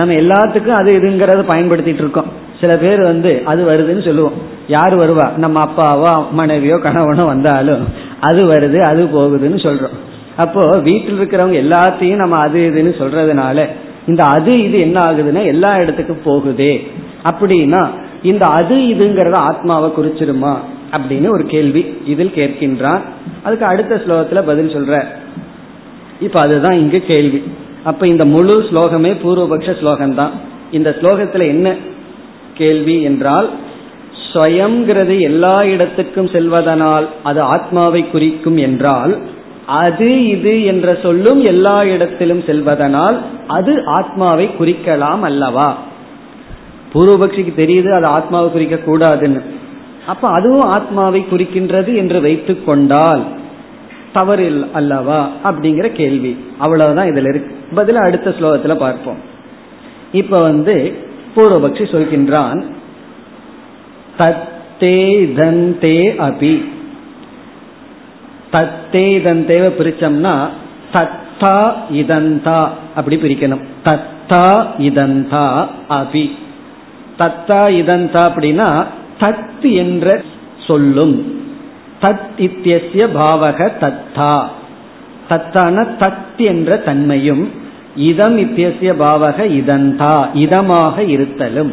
நம்ம எல்லாத்துக்கும் அது இதுங்கிறத பயன்படுத்திட்டு இருக்கோம். சில பேர் வந்து அது வருதுன்னு சொல்லுவோம். யார் வருவா? நம்ம அப்பாவோ மனைவியோ கணவனோ வந்தாலும் அது வருது அது போகுதுன்னு சொல்றோம். அப்போ வீட்டில் இருக்கிறவங்க எல்லாத்தையும் நம்ம அது இதுன்னு சொல்றதுனால இந்த அது இது என்ன ஆகுதுன்னா எல்லா இடத்துக்கும் போகுதே, அப்படின்னா இந்த அது இதுங்கிறத ஆத்மாவை குறிச்சிருமா அப்படின்னு ஒரு கேள்வி இதில் கேட்கின்றான். அதுக்கு அடுத்த ஸ்லோகத்துல பதில் சொல்ற. இப்ப அதுதான் இங்கு கேள்வி. அப்ப இந்த முழு ஸ்லோகமே பூர்வபக்ஷ ஸ்லோகம்தான். இந்த ஸ்லோகத்துல என்ன கேள்வி என்றால், ஸ்வயம்ங்கிறது எல்லா இடத்துக்கும் செல்வதனால் அது ஆத்மாவை குறிக்கும் என்றால் அது இது என்ற சொல்லும் எல்லா இடத்திலும் செல்வதனால் அது ஆத்மாவை குறிக்கலாம் அல்லவா? பூர்வபக்ஷிக்கு தெரியுது அது ஆத்மாவை குறிக்க கூடாதுன்னு. அப்ப அதுவும் ஆத்மாவை குறிக்கின்றது என்று வைத்து கொண்டால் தவறு அல்லவா அப்படிங்கிற கேள்வி. அவ்வளவுதான் இதுல இருக்கு. பதில அடுத்த ஸ்லோகத்துல பார்ப்போம். இப்ப வந்து பூர்வபக்ஷி சொல்கின்றான், தத்தே தந்தே அபி. தத்தே தந்தேவை பிரிச்சம்னா தத்தா இதந்தா அப்படி பிரிக்கணும். தத்தா இதந்தா அபி. தத்தா இதந்தா அப்படின்னா தத் என்ற சொல்லும், தத் இத்தியஸ்ய பாவக தத்தா, தத்தான தத் என்ற தன்மையும், இதம் இத்தியஸ்ய பாவக இதந்தா இதமாக இருத்தலும்.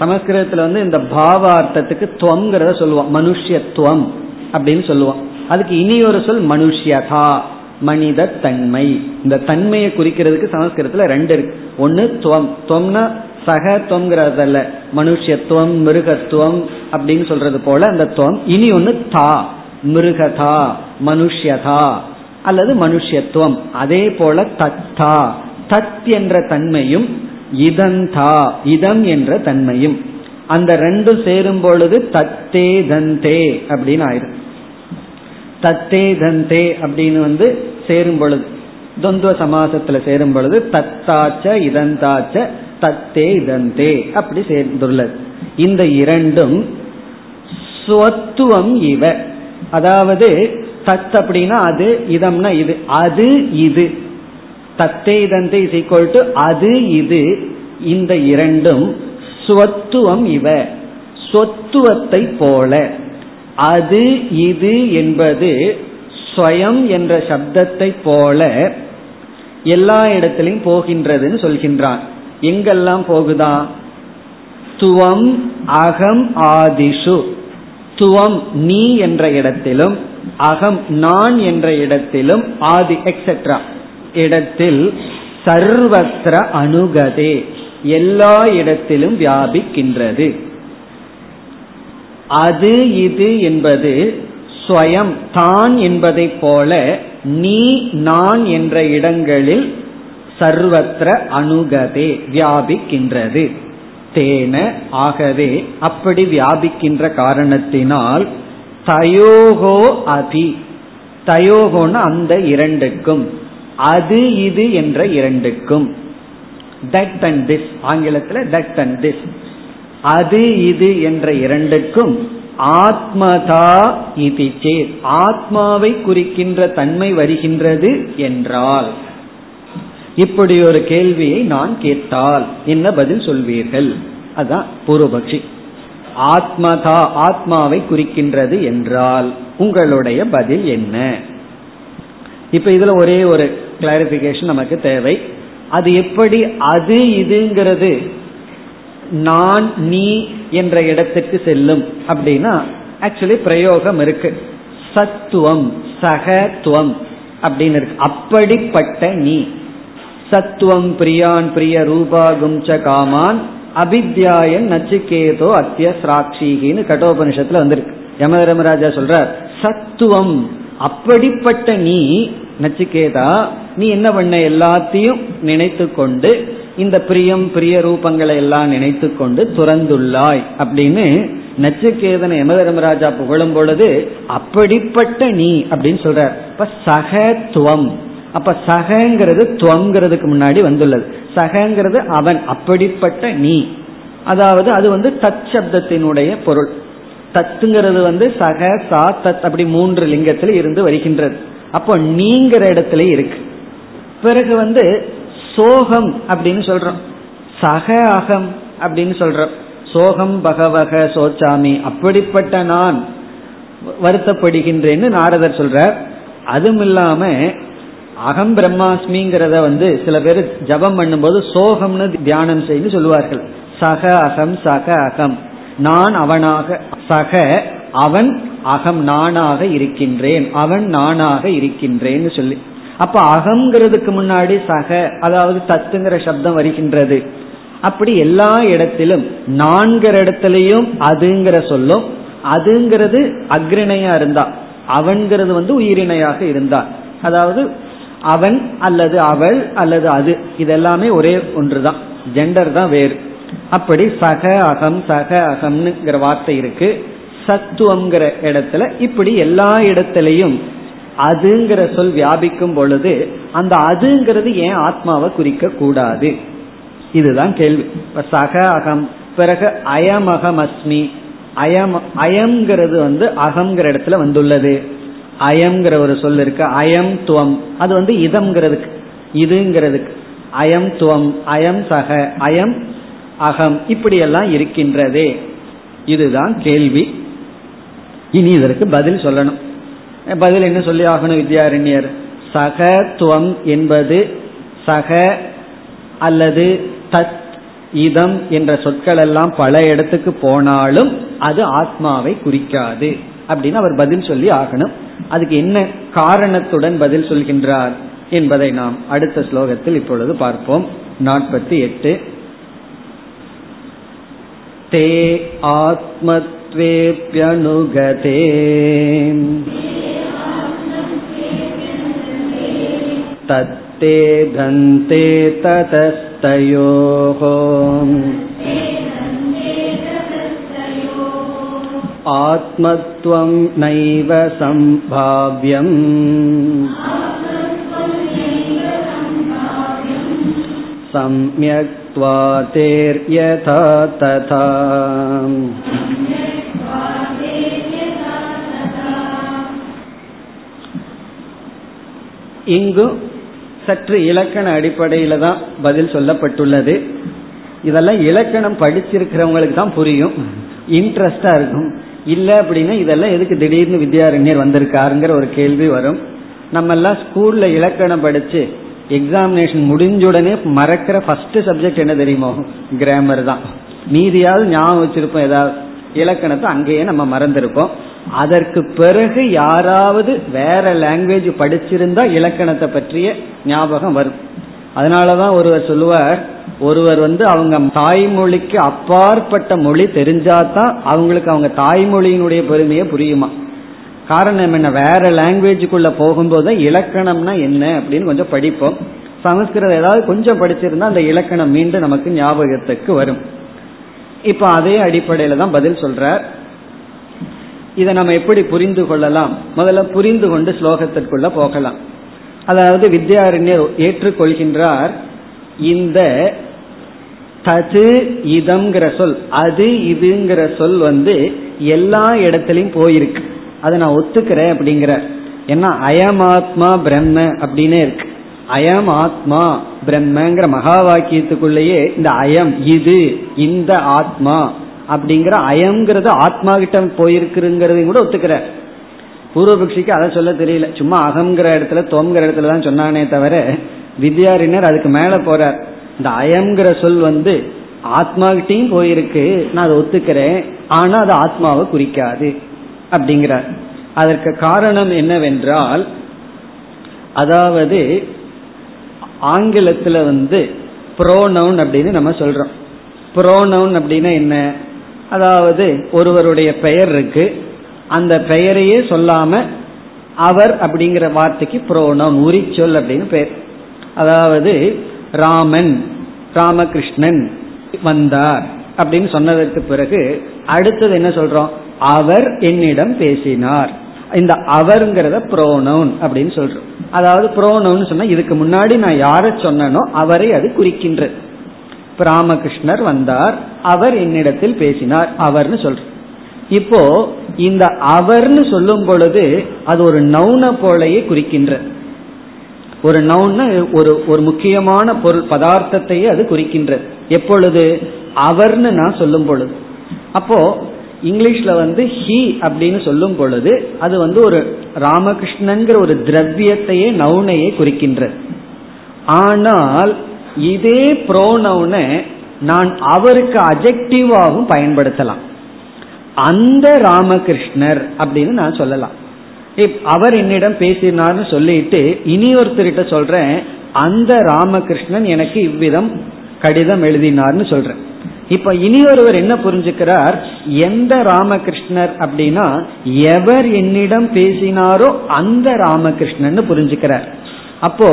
சமஸ்கிருதத்துல வந்து இந்த பாவார்த்தத்துக்கு துவம்ங்கிறத சொல்லுவோம், மனுஷ்யத்துவம் அப்படின்னு சொல்லுவோம். அதுக்கு இனி ஒரு சொல் மனுஷ்யதா, மனித தன்மை. இந்த தன்மையை குறிக்கிறதுக்கு சமஸ்கிருதத்துல ரெண்டு இருக்கு. ஒன்னு துவம், துவம்னா சகத்துவம்ங்கிறதல்ல, மனுஷத்துவம் மிருகத்துவம் அப்படின்னு சொல்றது போல அந்த துவம். இனி ஒன்னு தா, மிருகதா மனுஷ்யதா அல்லது மனுஷத்துவம். அதே போல தத்தா தத் என்ற தன்மையும், இதந்தா இதம் என்ற தன்மையும், அந்த ரெண்டும் சேரும் பொழுது தத்தே தந்தே அப்படின்னு ஆயிரும். தத்தே தந்தே அப்படின்னு வந்து சேரும் பொழுது துவந்த சமாசத்துல சேரும் பொழுது தத்தாச்ச இதந்தாச்ச தத்தே இதந்தே அப்படி சேர்ந்துள்ளது. இந்த இரண்டும் ஸ்வத்துவம் இவ, அதாவது தத் அப்படின்னா அது, இதம்னா இது, அது இது. தத்தே இதந்தே இஸ் ஈக்வல் டு அது இது. இந்த இரண்டும் ஸ்வத்துவம் இவ, சொத்துவத்தை போல. அது இது என்பது ஸ்வயம் என்ற சப்தத்தை போல எல்லா இடத்திலையும் போகின்றதுன்னு சொல்கின்றான். எங்கெல்லாம் போகுதா? துவம் அகம் ஆதிஷு, துவம் நீ என்ற இடத்திலும் அகம் நான் என்ற இடத்திலும் ஆதி எக்ஸெட்ரா இடத்தில் சர்வத்திர அணுகதே எல்லா இடத்திலும் வியாபிக்கின்றது. அது இது என்பது ஸ்வயம் தான் என்பதை போல நீ நான் என்ற இடங்களில் சர்வத்திர அணுகதே வியாபிக்கின்றது. தேன ஆகவே அப்படி வியாபிக்கின்ற காரணத்தினால் தயோகோ அதி, தயோகோன்னு அந்த இரண்டுக்கும், அது இது என்ற இரண்டுக்கும், that and this ஆங்கிலத்தில் that and this அது இது என்ற இரண்டுக்கும் ஆத்மதா இதி சேத் ஆத்மாவை குறிக்கின்ற தன்மை வருகின்றது என்றால், இப்படி ஒரு கேள்வியை நான் கேட்டால் என்ன பதில் சொல்வீர்கள்? அதான் பூர்வபக்ஷி. ஆத்மதா ஆத்மாவை குறிக்கின்றது என்றால் உங்களுடைய பதில் என்ன? இப்ப இதுல ஒரே ஒரு கிளாரிபிகேஷன் நமக்கு தேவை. அது எப்படி அது இதுங்கிறது நான் நீ என்ற இடத்திற்கு செல்லும் அப்படின்னா, ஆக்சுவலி பிரயோகம் இருக்கு, சத்துவம் சகத்துவம் அப்படின்னு இருக்கு. அப்படிப்பட்ட நீ சத்துவம் பிரியான் பிரிய ரூபா கும்ச காமான் அபித்யாயன் நச்சுக்கேதோ அத்திய சாட்சிகின்னு கடோபனிஷத்துல வந்திருக்கு. யமதர்மராஜா சொல்றார், சத்துவம் அப்படிப்பட்ட நீ நச்சுக்கேதா, நீ என்ன பண்ண? எல்லாத்தையும் நினைத்து கொண்டு இந்த பிரியம் பிரிய ரூபங்களை எல்லாம் நினைத்து கொண்டு துறந்துள்ளாய் அப்படின்னு நச்சுக்கேதனை யமதர்மராஜா புகழும் பொழுது அப்படிப்பட்ட நீ அப்படின்னு சொல்றார். அப்ப சகத்துவம், அப்ப சகங்கிறது துவங்கிறதுக்கு முன்னாடி வந்துள்ளது. சகங்கிறது அவன், அப்படிப்பட்ட நீ, அதாவது அது வந்து தத் சப்தத்தினுடைய பொருள். தத்துங்கிறது வந்து சக சா தத் அப்படி மூன்று லிங்கத்துல இருந்து வருகின்றது. அப்போ நீங்கிற இடத்துல இருக்கு. பிறகு வந்து சோகம் அப்படின்னு சொல்றோம், சக அகம் அப்படின்னு சொல்றோம். சோகம் பகவக சோச்சாமி, அப்படிப்பட்ட நான் வருத்தப்படுகின்றேன்னு நாரதர் சொல்றார். அதுவும் இல்லாம அகம் பிரம்மாஸ்மிங்கிறத வந்து சில பேர் ஜபம் பண்ணும்போது சோகம்னு தியானம் செய்து சொல்லுவார்கள். சக அகம் சக அகம், நான் அவனாக, சக அவன், அகம் நானாக இருக்கின்றேன், அவன் நானாக இருக்கின்றேன்னு சொல்லி. அப்ப அகங்கிறதுக்கு முன்னாடி சக அதாவது தத்துங்கிற சப்தம் வருகின்றது. அப்படி எல்லா இடத்திலும் நான்கிற இடத்திலையும் அதுங்கிற சொல்லும். அதுங்கிறது அக்ரிணையா இருந்தா, அவன்கிறது வந்து உயிரிணையாக இருந்தா, அதாவது அவன் அல்லது அவள் அல்லது அது, இதெல்லாமே ஒரே ஒன்றுதான், ஜெண்டர் தான் வேறு. அப்படி சக அகம் சக அகம்னுங்கிற வார்த்தை இருக்கு. சத்துவங்கிற இடத்துல இப்படி எல்லா இடத்திலையும் அதுங்கிற சொல் வியாபிக்கும் பொழுது அந்த அதுங்கிறது ஏன் ஆத்மாவை குறிக்க கூடாது? இதுதான் கேள்வி. சக அகம், பிறகு அயம் அகம் அஸ்மி, அயம் அயம்ங்கிறது வந்து அகம்ங்கிற இடத்துல வந்துள்ளது. அயம்ங்கிற ஒரு சொல் இருக்கு, அயம் துவம், அது வந்து இதம்ங்கிறதுக்கு இதுங்கிறதுக்கு அயம் துவம், அயம் சக, அயம் அகம், இப்படியெல்லாம் இருக்கின்றதே. இதுதான் கேள்வி. இனி இதற்கு பதில் சொல்லணும். பதில் என்ன சொல்லி ஆகணும் வித்யாரண்யர்? சகத்துவம் என்பது சக அல்லது தத் இதம் என்ற சொற்கள் எல்லாம் பல இடத்துக்கு போனாலும் அது ஆத்மாவை குறிக்காது அப்படின்னு அவர் பதில் சொல்லி ஆகணும். அதுக்கு என்ன காரணத்துடன் பதில் சொல்கின்றார் என்பதை நாம் அடுத்த ஸ்லோகத்தில் இப்பொழுது பார்ப்போம். நாற்பத்தி எட்டு. தே ஆத்மத்வேப்யனுகதே தத்தே தந்தே ததஸ்தயோஹோ ஆத்மத்வம் நைவ சம்பாவ்யம் சம்யக்த்வாதேர்யதா ததா. இங்கு சற்று இலக்கண அடிப்படையில் தான் பதில் சொல்லப்பட்டுள்ளது. இதெல்லாம் இலக்கணம் படிச்சிருக்கிறவங்களுக்கு தான் புரியும், இன்ட்ரெஸ்டா இருக்கும். இல்லை அப்படின்னா இதெல்லாம் எதுக்கு திடீர்னு வித்யாரண்யர் வந்திருக்காருங்கிற ஒரு கேள்வி வரும். நம்ம எல்லாம் ஸ்கூல்ல இலக்கணம் படிச்சு எக்ஸாமினேஷன் முடிஞ்ச உடனே மறக்கிற ஃபர்ஸ்ட் சப்ஜெக்ட் என்ன தெரியுமோ? கிராமர் தான். மீதியாவது ஞாபகம் வச்சிருப்போம், ஏதாவது இலக்கணத்தை அங்கேயே நம்ம மறந்துருப்போம். அதற்கு பிறகு யாராவது வேற லாங்குவேஜ் படிச்சிருந்தா இலக்கணத்தை பற்றிய ஞாபகம் வரும். அதனாலதான் ஒருவர் சொல்லுவார், ஒருவர் வந்து அவங்க தாய்மொழிக்கு அப்பாற்பட்ட மொழி தெரிஞ்சாதான் அவங்களுக்கு அவங்க தாய்மொழியினுடைய பெருமையை புரியுமா. காரணம் என்ன, வேற லாங்குவேஜுக்குள்ள போகும்போது இலக்கணம்னா என்ன அப்படின்னு கொஞ்சம் படிப்போம். சமஸ்கிருதம் ஏதாவது கொஞ்சம் படிச்சிருந்தா அந்த இலக்கணம் மீண்டும் நமக்கு ஞாபகத்துக்கு வரும். இப்ப அதே அடிப்படையில தான் பதில் சொல்றார். இதை நம்ம எப்படி புரிந்து கொள்ளலாம்? முதல்ல புரிந்து கொண்டு ஸ்லோகத்திற்குள்ள போகலாம். அதாவது வித்யாரண்யர் ஏற்றுக்கொள்கின்றார், இந்த தது இதம்ங்கிற சொல், அது இதுங்கிற சொல் வந்து எல்லா இடத்துலையும் போயிருக்கு, அதை நான் ஒத்துக்கிறேன் அப்படிங்கிறார். ஏன்னா அயம் ஆத்மா பிரம்ம அப்படின்னே இருக்கு. அயம் ஆத்மா பிரம்மங்கிற மகா வாக்கியத்துக்குள்ளேயே இந்த அயம், இது, இந்த ஆத்மா அப்படிங்கிற அயம்ங்கிறது ஆத்மா கிட்ட போயிருக்குங்கிறதையும் கூட ஒத்துக்கிறார். பூர்வபக்ஷிக்கு அதை சொல்ல தெரியல, சும்மா அகம்ங்கிற இடத்துல தோம்கிற இடத்துல தான் சொன்னானே தவிர வித்யாரண்யர் அதுக்கு மேல போறார். இந்த அயம்ங்கிற சொல் வந்து ஆத்மா கிட்டையும் போயிருக்கு, நான் அதை ஒத்துக்கிறேன், ஆனா அது ஆத்மாவை குறிக்காது அப்படிங்கிறார். அதற்கு காரணம் என்னவென்றால், அதாவது ஆங்கிலத்துல வந்து ப்ரோனவுன் அப்படின்னு நம்ம சொல்றோம். ப்ரோனவுன் அப்படின்னா என்ன? அதாவது ஒருவருடைய பெயர் இருக்கு, அந்த பெயரையே சொல்லாம அவர் அப்படிங்கிற வார்த்தைக்கு ப்ரோனவுன், உரிச்சொல் அப்படின்னு பெயர். அதாவது ராமன், ராமகிருஷ்ணன் வந்தார் அப்படின்னு சொன்னதற்கு பிறகு அடுத்தது என்ன சொல்றோம்? அவர் என்னிடம் பேசினார். இந்த அவர்ங்கிறத ப்ரோனவுன் அப்படின்னு சொல்றோம். அதாவது ப்ரோனவுன் சொன்னா இதுக்கு முன்னாடி நான் யாரை சொன்னனோ அவரை அது குறிக்கின்றது. ராமகிருஷ்ணர் வந்தார், அவர் என்னிடத்தில் பேசினார், அவர்னு சொல்றோம். இப்போ இந்த அவர்னு சொல்லும் பொழுது அது ஒரு நவுனை போலயே குறிக்கின்றது. ஒரு நவுன்னு ஒரு ஒரு முக்கியமான பொருள் பதார்த்தத்தையே அது குறிக்கின்றது. எப்பொழுது? அவர்னு நான் சொல்லும் பொழுது. அப்போ இங்கிலீஷ்ல வந்து ஹி அப்படின்னு சொல்லும் பொழுது அது வந்து ஒரு ராமகிருஷ்ணன்கிற ஒரு திரவியத்தையே நவுனையே குறிக்கின்றது. ஆனால் இதே ப்ரோனவுனை நான் அவருக்கு அட்ஜெக்டிவாகவும் பயன்படுத்தலாம். அந்த ராமகிருஷ்ணர் அப்படின்னு நான் சொல்லலாம். அவர் என்னிடம் பேசினார்னு சொல்லிட்டு இனி ஒருத்தர்கிட்ட சொல்றேன், அந்த ராமகிருஷ்ணன் எனக்கு இவ்விதம் கடிதம் எழுதினார்னு சொல்றேன். இப்ப இனி ஒருவர் என்ன புரிஞ்சுக்கிறார்? எந்த ராமகிருஷ்ணர் அப்படின்னா எவர் என்னிடம் பேசினாரோ அந்த ராமகிருஷ்ணன் புரிஞ்சுக்கிறார். அப்போ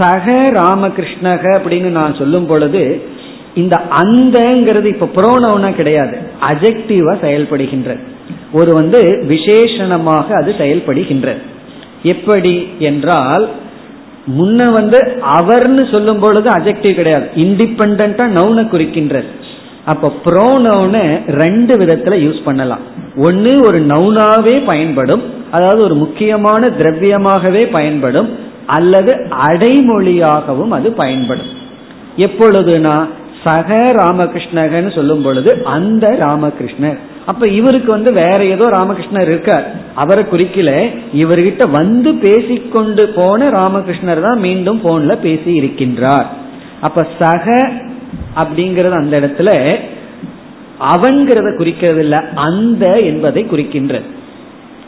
சக ராமகிருஷ்ணக அப்படின்னு நான் சொல்லும் பொழுது இந்த அந்தங்கிறது இப்ப புரோனவுனா கிடையாது, அஜெக்டிவா செயல்படுகின்றது. ஒரு வந்து விசேஷணமாக அது செயல்படுகின்றது. எப்படி என்றால், முன்ன வந்து அவர்னு சொல்லும் பொழுது அஜெக்டிவ் கிடையாது, இண்டிபெண்டா நவுனை குறிக்கின்றது. அப்ப ப்ரோனவுனை ரெண்டு விதத்துல யூஸ் பண்ணலாம். ஒன்னு ஒரு நவுனாவே பயன்படும், அதாவது ஒரு முக்கியமான திரவியமாகவே பயன்படும், அல்லது அடைமொழியாகவும் அது பயன்படும். எப்பொழுதுனா சக ராமகிருஷ்ணகன்னு சொல்லும் பொழுது அந்த ராமகிருஷ்ணர். அப்ப இவருக்கு வந்து வேற ஏதோ ராமகிருஷ்ணர் இருக்கார், அவரை குறிக்கல, இவர்கிட்ட வந்து பேசிக்கொண்டு போன ராமகிருஷ்ணர் தான் மீண்டும் போன்ல பேசி இருக்கின்றார். அப்ப சக அப்படிங்கறது அந்த இடத்துல அவன்கிறத குறிக்கிறது இல்ல, அந்த என்பதை குறிக்கின்றது.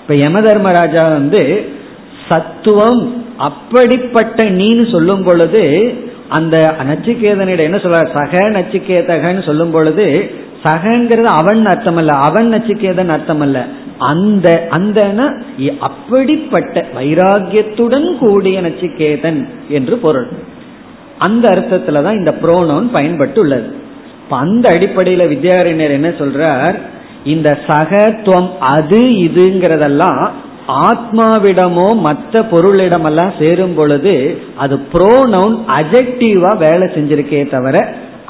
இப்ப யம தர்மராஜா வந்து சத்துவம் அப்படிப்பட்ட நீன்னு சொல்லும் பொழுது அந்த நச்சுக்கேதனிட என்ன சொல்றார்? சக நச்சுக்கேதகன்னு சொல்லும் பொழுது சகங்கிறது அவன் அர்த்தம் அல்ல, அவன் நச்சுக்கேதன் அர்த்தம் அல்ல, அந்த அந்த அப்படிப்பட்ட வைராகியத்துடன் கூடிய நச்சுக்கேதன் என்று பொருள். அந்த அர்த்தத்துலதான் இந்த புரோனவுன் பயன்பட்டு உள்ளது. அந்த அடிப்படையில வித்யாரண்யர் என்ன சொல்றார்? இந்த சகத்துவம் அது இதுங்கிறதெல்லாம் ஆத்மாவிடமோ மற்ற பொருளிடமெல்லாம் சேரும் பொழுது அது புரோனவுன் அஜெக்டிவா வேலை செஞ்சிருக்கே தவிர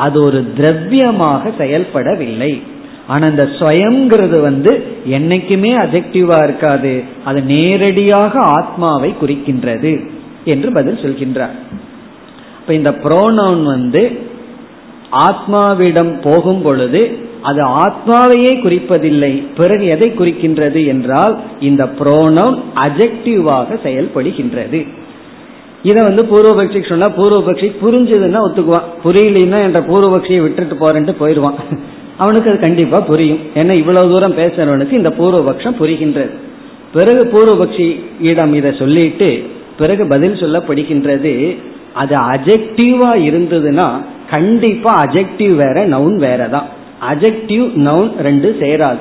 அது ஒரு திரவியமாக செயல்படவில்லை. ஆனா இந்த ஸ்வயம்ங்கிறது வந்து என்னைக்குமே அஜெக்டிவா இருக்காது, அது நேரடியாக ஆத்மாவை குறிக்கின்றது என்று பதில் சொல்கின்றார். இப்ப இந்த புரோனவுன் வந்து ஆத்மாவிடம் போகும் பொழுது அது ஆத்மாவையே குறிப்பதில்லை. பிறகு எதை குறிக்கின்றது என்றால் இந்த புரோணம் அஜெக்டிவாக செயல்படுகின்றது. இதை வந்து பூர்வபக்ஷி சொன்னா பூர்வபக்ஷி புரிஞ்சதுன்னா ஒத்துக்குவான், புரியலன்னா என்ற பூர்வபக்ஷியை விட்டுட்டு போறேன்ட்டு போயிடுவான். அவனுக்கு அது கண்டிப்பா புரியும், ஏன்னா இவ்வளவு தூரம் பேசுறவனுக்கு இந்த பூர்வபக்ஷம் புரிகின்றது. பிறகு பூர்வபக்ஷியிடம் இதை சொல்லிட்டு பிறகு பதில் சொல்லப்படுகின்றது. அது அஜெக்டிவா இருந்ததுன்னா கண்டிப்பா அஜெக்டிவ் வேற நவுன் வேறதான், அஜெக்டிவ் நவுன் ரெண்டு சேராது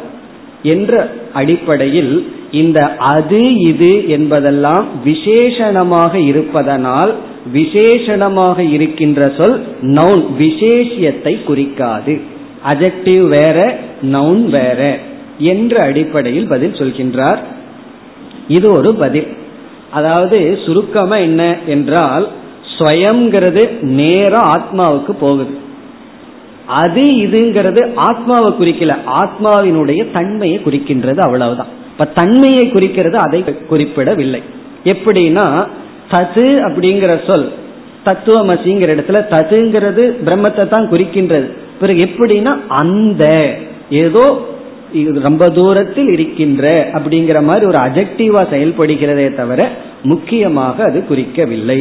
என்ற அடிப்படையில் இந்த அது இது என்பதெல்லாம் விசேஷணமாக இருப்பதனால் விசேஷணமாக இருக்கின்ற சொல் நவுன் விசேஷத்தை குறிக்காது. அஜெக்டிவ் வேற நவுன் வேற என்ற அடிப்படையில் பதில் சொல்கின்றார். இது ஒரு பதில். அதாவது சுருக்கமா என்ன என்றால் ஸ்வயம்ங்கிறது நேரா ஆத்மாவுக்கு போகுது, அது இதுங்கிறது ஆத்மாவை குறிக்கல, ஆத்மாவினுடைய தன்மையை குறிக்கின்றது, அவ்வளவுதான். இப்ப தன்மையை குறிக்கிறது, அதை குறிப்பிடவில்லை. எப்படின்னா தது அப்படிங்கிற சொல் தத்துவமசிங்கிற இடத்துல ததுங்கிறது பிரம்மத்தை தான் குறிக்கின்றது. பிறகு எப்படின்னா அந்த ஏதோ ரொம்ப தூரத்தில் இருக்கின்ற அப்படிங்கிற மாதிரி ஒரு அஜெக்டிவா செயல்படுகிறதே தவிர முக்கியமாக அது குறிக்கவில்லை.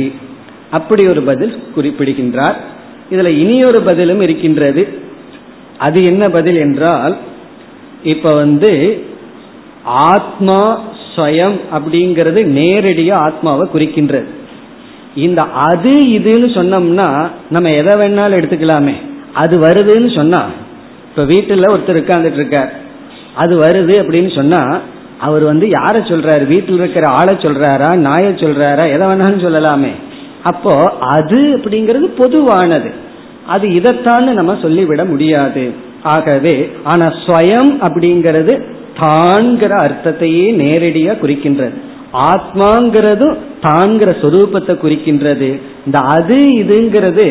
அப்படி ஒரு பதில் குறிப்பிடுகின்றார். இதுல இனியொரு பதிலும் இருக்கின்றது. அது என்ன பதில் என்றால், இப்ப வந்து ஆத்மா ஸ்வயம் அப்படிங்கிறது நேரடியா ஆத்மாவை குறிக்கின்றது. இந்த அது இதுன்னு சொன்னோம்னா நம்ம எதை வேணாலும் எடுத்துக்கலாமே. அது வருதுன்னு சொன்னா, இப்ப வீட்டுல ஒருத்தர் உட்கார்ந்துட்டு இருக்கார், அது வருது அப்படின்னு சொன்னா அவர் வந்து யார சொல்றாரு, வீட்டில் இருக்கிற ஆளை சொல்றாரா நாயை சொல்றாரா, எதை வேணாலும் சொல்லலாமே. அப்போ அது அப்படிங்கிறது பொதுவானது, அது இதைத்தான் நம்ம சொல்லிவிட முடியாது. ஆகவே ஆனா ஸ்வயம் அப்படிங்கிறது தான்கிற அர்த்தத்தையே நேரடியா குறிக்கின்றது, ஆத்மாங்கிறதும் தான்கிற சொரூபத்தை குறிக்கின்றது. இந்த அது இதுங்கிறது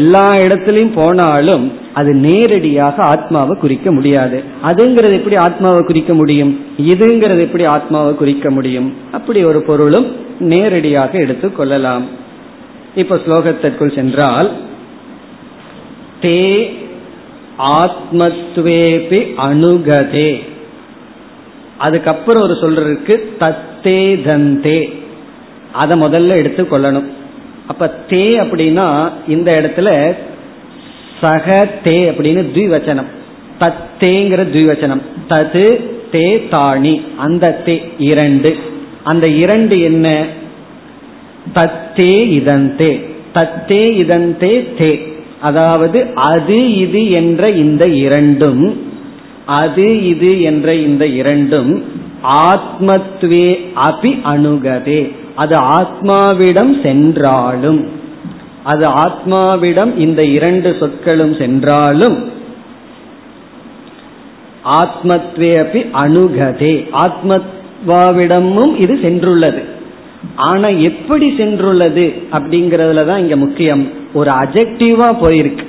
எல்லா இடத்துலையும் போனாலும் அது நேரடியாக ஆத்மாவை குறிக்க முடியாது. அதுங்கிறது எப்படி ஆத்மாவை குறிக்க முடியும், இதுங்கிறது எப்படி ஆத்மாவை குறிக்க முடியும். அப்படி ஒரு பொருளும் நேரடியாக எடுத்துக் கொள்ளலாம். இப்ப ஸ்லோகத்திற்குள் சென்றால், தே ஆத்மத்வேபி அனுகதே, அதுக்கப்புறம் ஒரு சொல்றதுக்கு தத்தே தந்தே, அதை முதல்ல எடுத்துக் கொள்ளணும். அப்ப தே அப்படின்னா இந்த இடத்துல சக தே அப்படின்னு த்விவச்சனம், தத்தேங்கிற த்விவச்சனம், தது தே தாணி, அந்த தே இரண்டு, அந்த இரண்டு என்ன, தத்தே இதந்தே, தத்தே இதந்தே தே, அதாவது அது இது என்ற இந்த இரண்டும், அது இது என்ற இந்த இரண்டும் ஆத்மத்வே அபி அணுகதே, அது ஆத்மாவிடம் சென்றாலும், அது ஆத்மாவிடம் இந்த இரண்டு சொற்களும் சென்றாலும் ஆத்மத்வே அபி அணுகதே, ஆத்மாவிடமும் இது சென்றுள்ளது. ஆனா எப்படி சென்றுள்ளது அப்படிங்கறதுலதான் இங்க முக்கியம். ஒரு அஜெக்டிவா போயிருக்கு,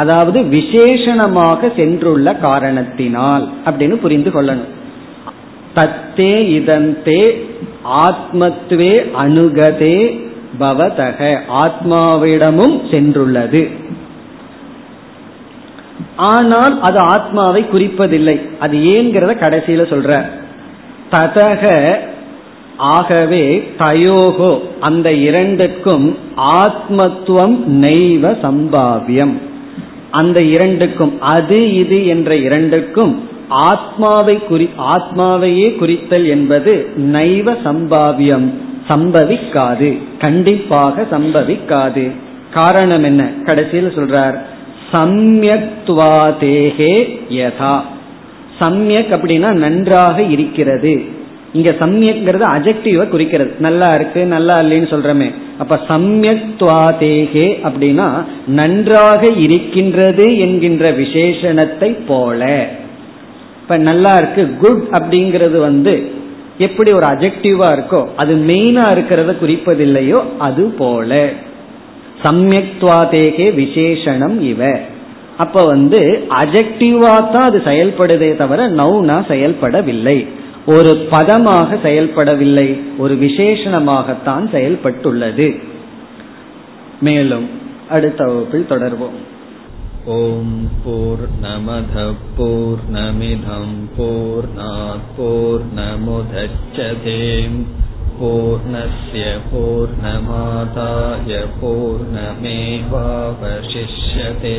அதாவது விசேஷணமாக சென்றுள்ள காரணத்தினால் அப்படின்னு புரிந்து கொள்ளணும். தத்தே இதந்தே ஆத்மத்வே அணுகதே பவதக, ஆத்மாவிடமும் சென்றுள்ளது. ஆனால் அது ஆத்மாவை குறிப்பதில்லை, அது ஏங்கிறத கடைசியில சொல்ற, ததக ஆகவே தயோகோ அந்த இரண்டுக்கும் ஆத்மத்துவம் நைவ சம்பாவியம், அந்த இரண்டுக்கும் அது இது என்ற இரண்டுக்கும் ஆத்மாவை குறி ஆத்மாவையே குறித்தல் என்பது நைவ சம்பாவியம் சம்பவிக்காது, கண்டிப்பாக சம்பவிக்காது. காரணம் என்ன, கடைசியில் சொல்றார் சம்யக்த்வாதேஹே யதா, சம்யக் அப்படின்னா நன்றாக இருக்கிறது. இங்க சம்யக்ங்கிறது அஜெக்டிவ குறிக்கிறது, நல்லா இருக்கு நல்லா இல்லைன்னு சொல்றமே. அப்ப சம்யக்த்வாதேஹே அப்படின்னா நன்றாக இருக்கின்றது என்கின்ற விசேஷணத்தை போல. இப்ப நல்லா இருக்கு குட் அப்படிங்கிறது வந்து எப்படி ஒரு அஜெக்டிவா இருக்கோ அது மெயினா இருக்கிறத குறிப்பதில்லையோ அது போல சம்யக்த்வாதேகே விசேஷணம் இவ. அப்ப வந்து அஜெக்டிவா தான் அது செயல்படுதே தவிர நவுனா செயல்படவில்லை, ஒரு பதமாக செயல்படவில்லை, ஒரு விசேஷணமாகத்தான் செயல்பட்டுள்ளது. மேலும் அடுத்த வகுப்பில் தொடர்வோம். ஓம் பூர்ணமதః பூர்ணமிதம் பூர்ணாத் பூர்ணமுதச்யதே பூர்ணஸ்ய பூர்ணமாதாய பூர்ணமேவாவசிஷ்யதே.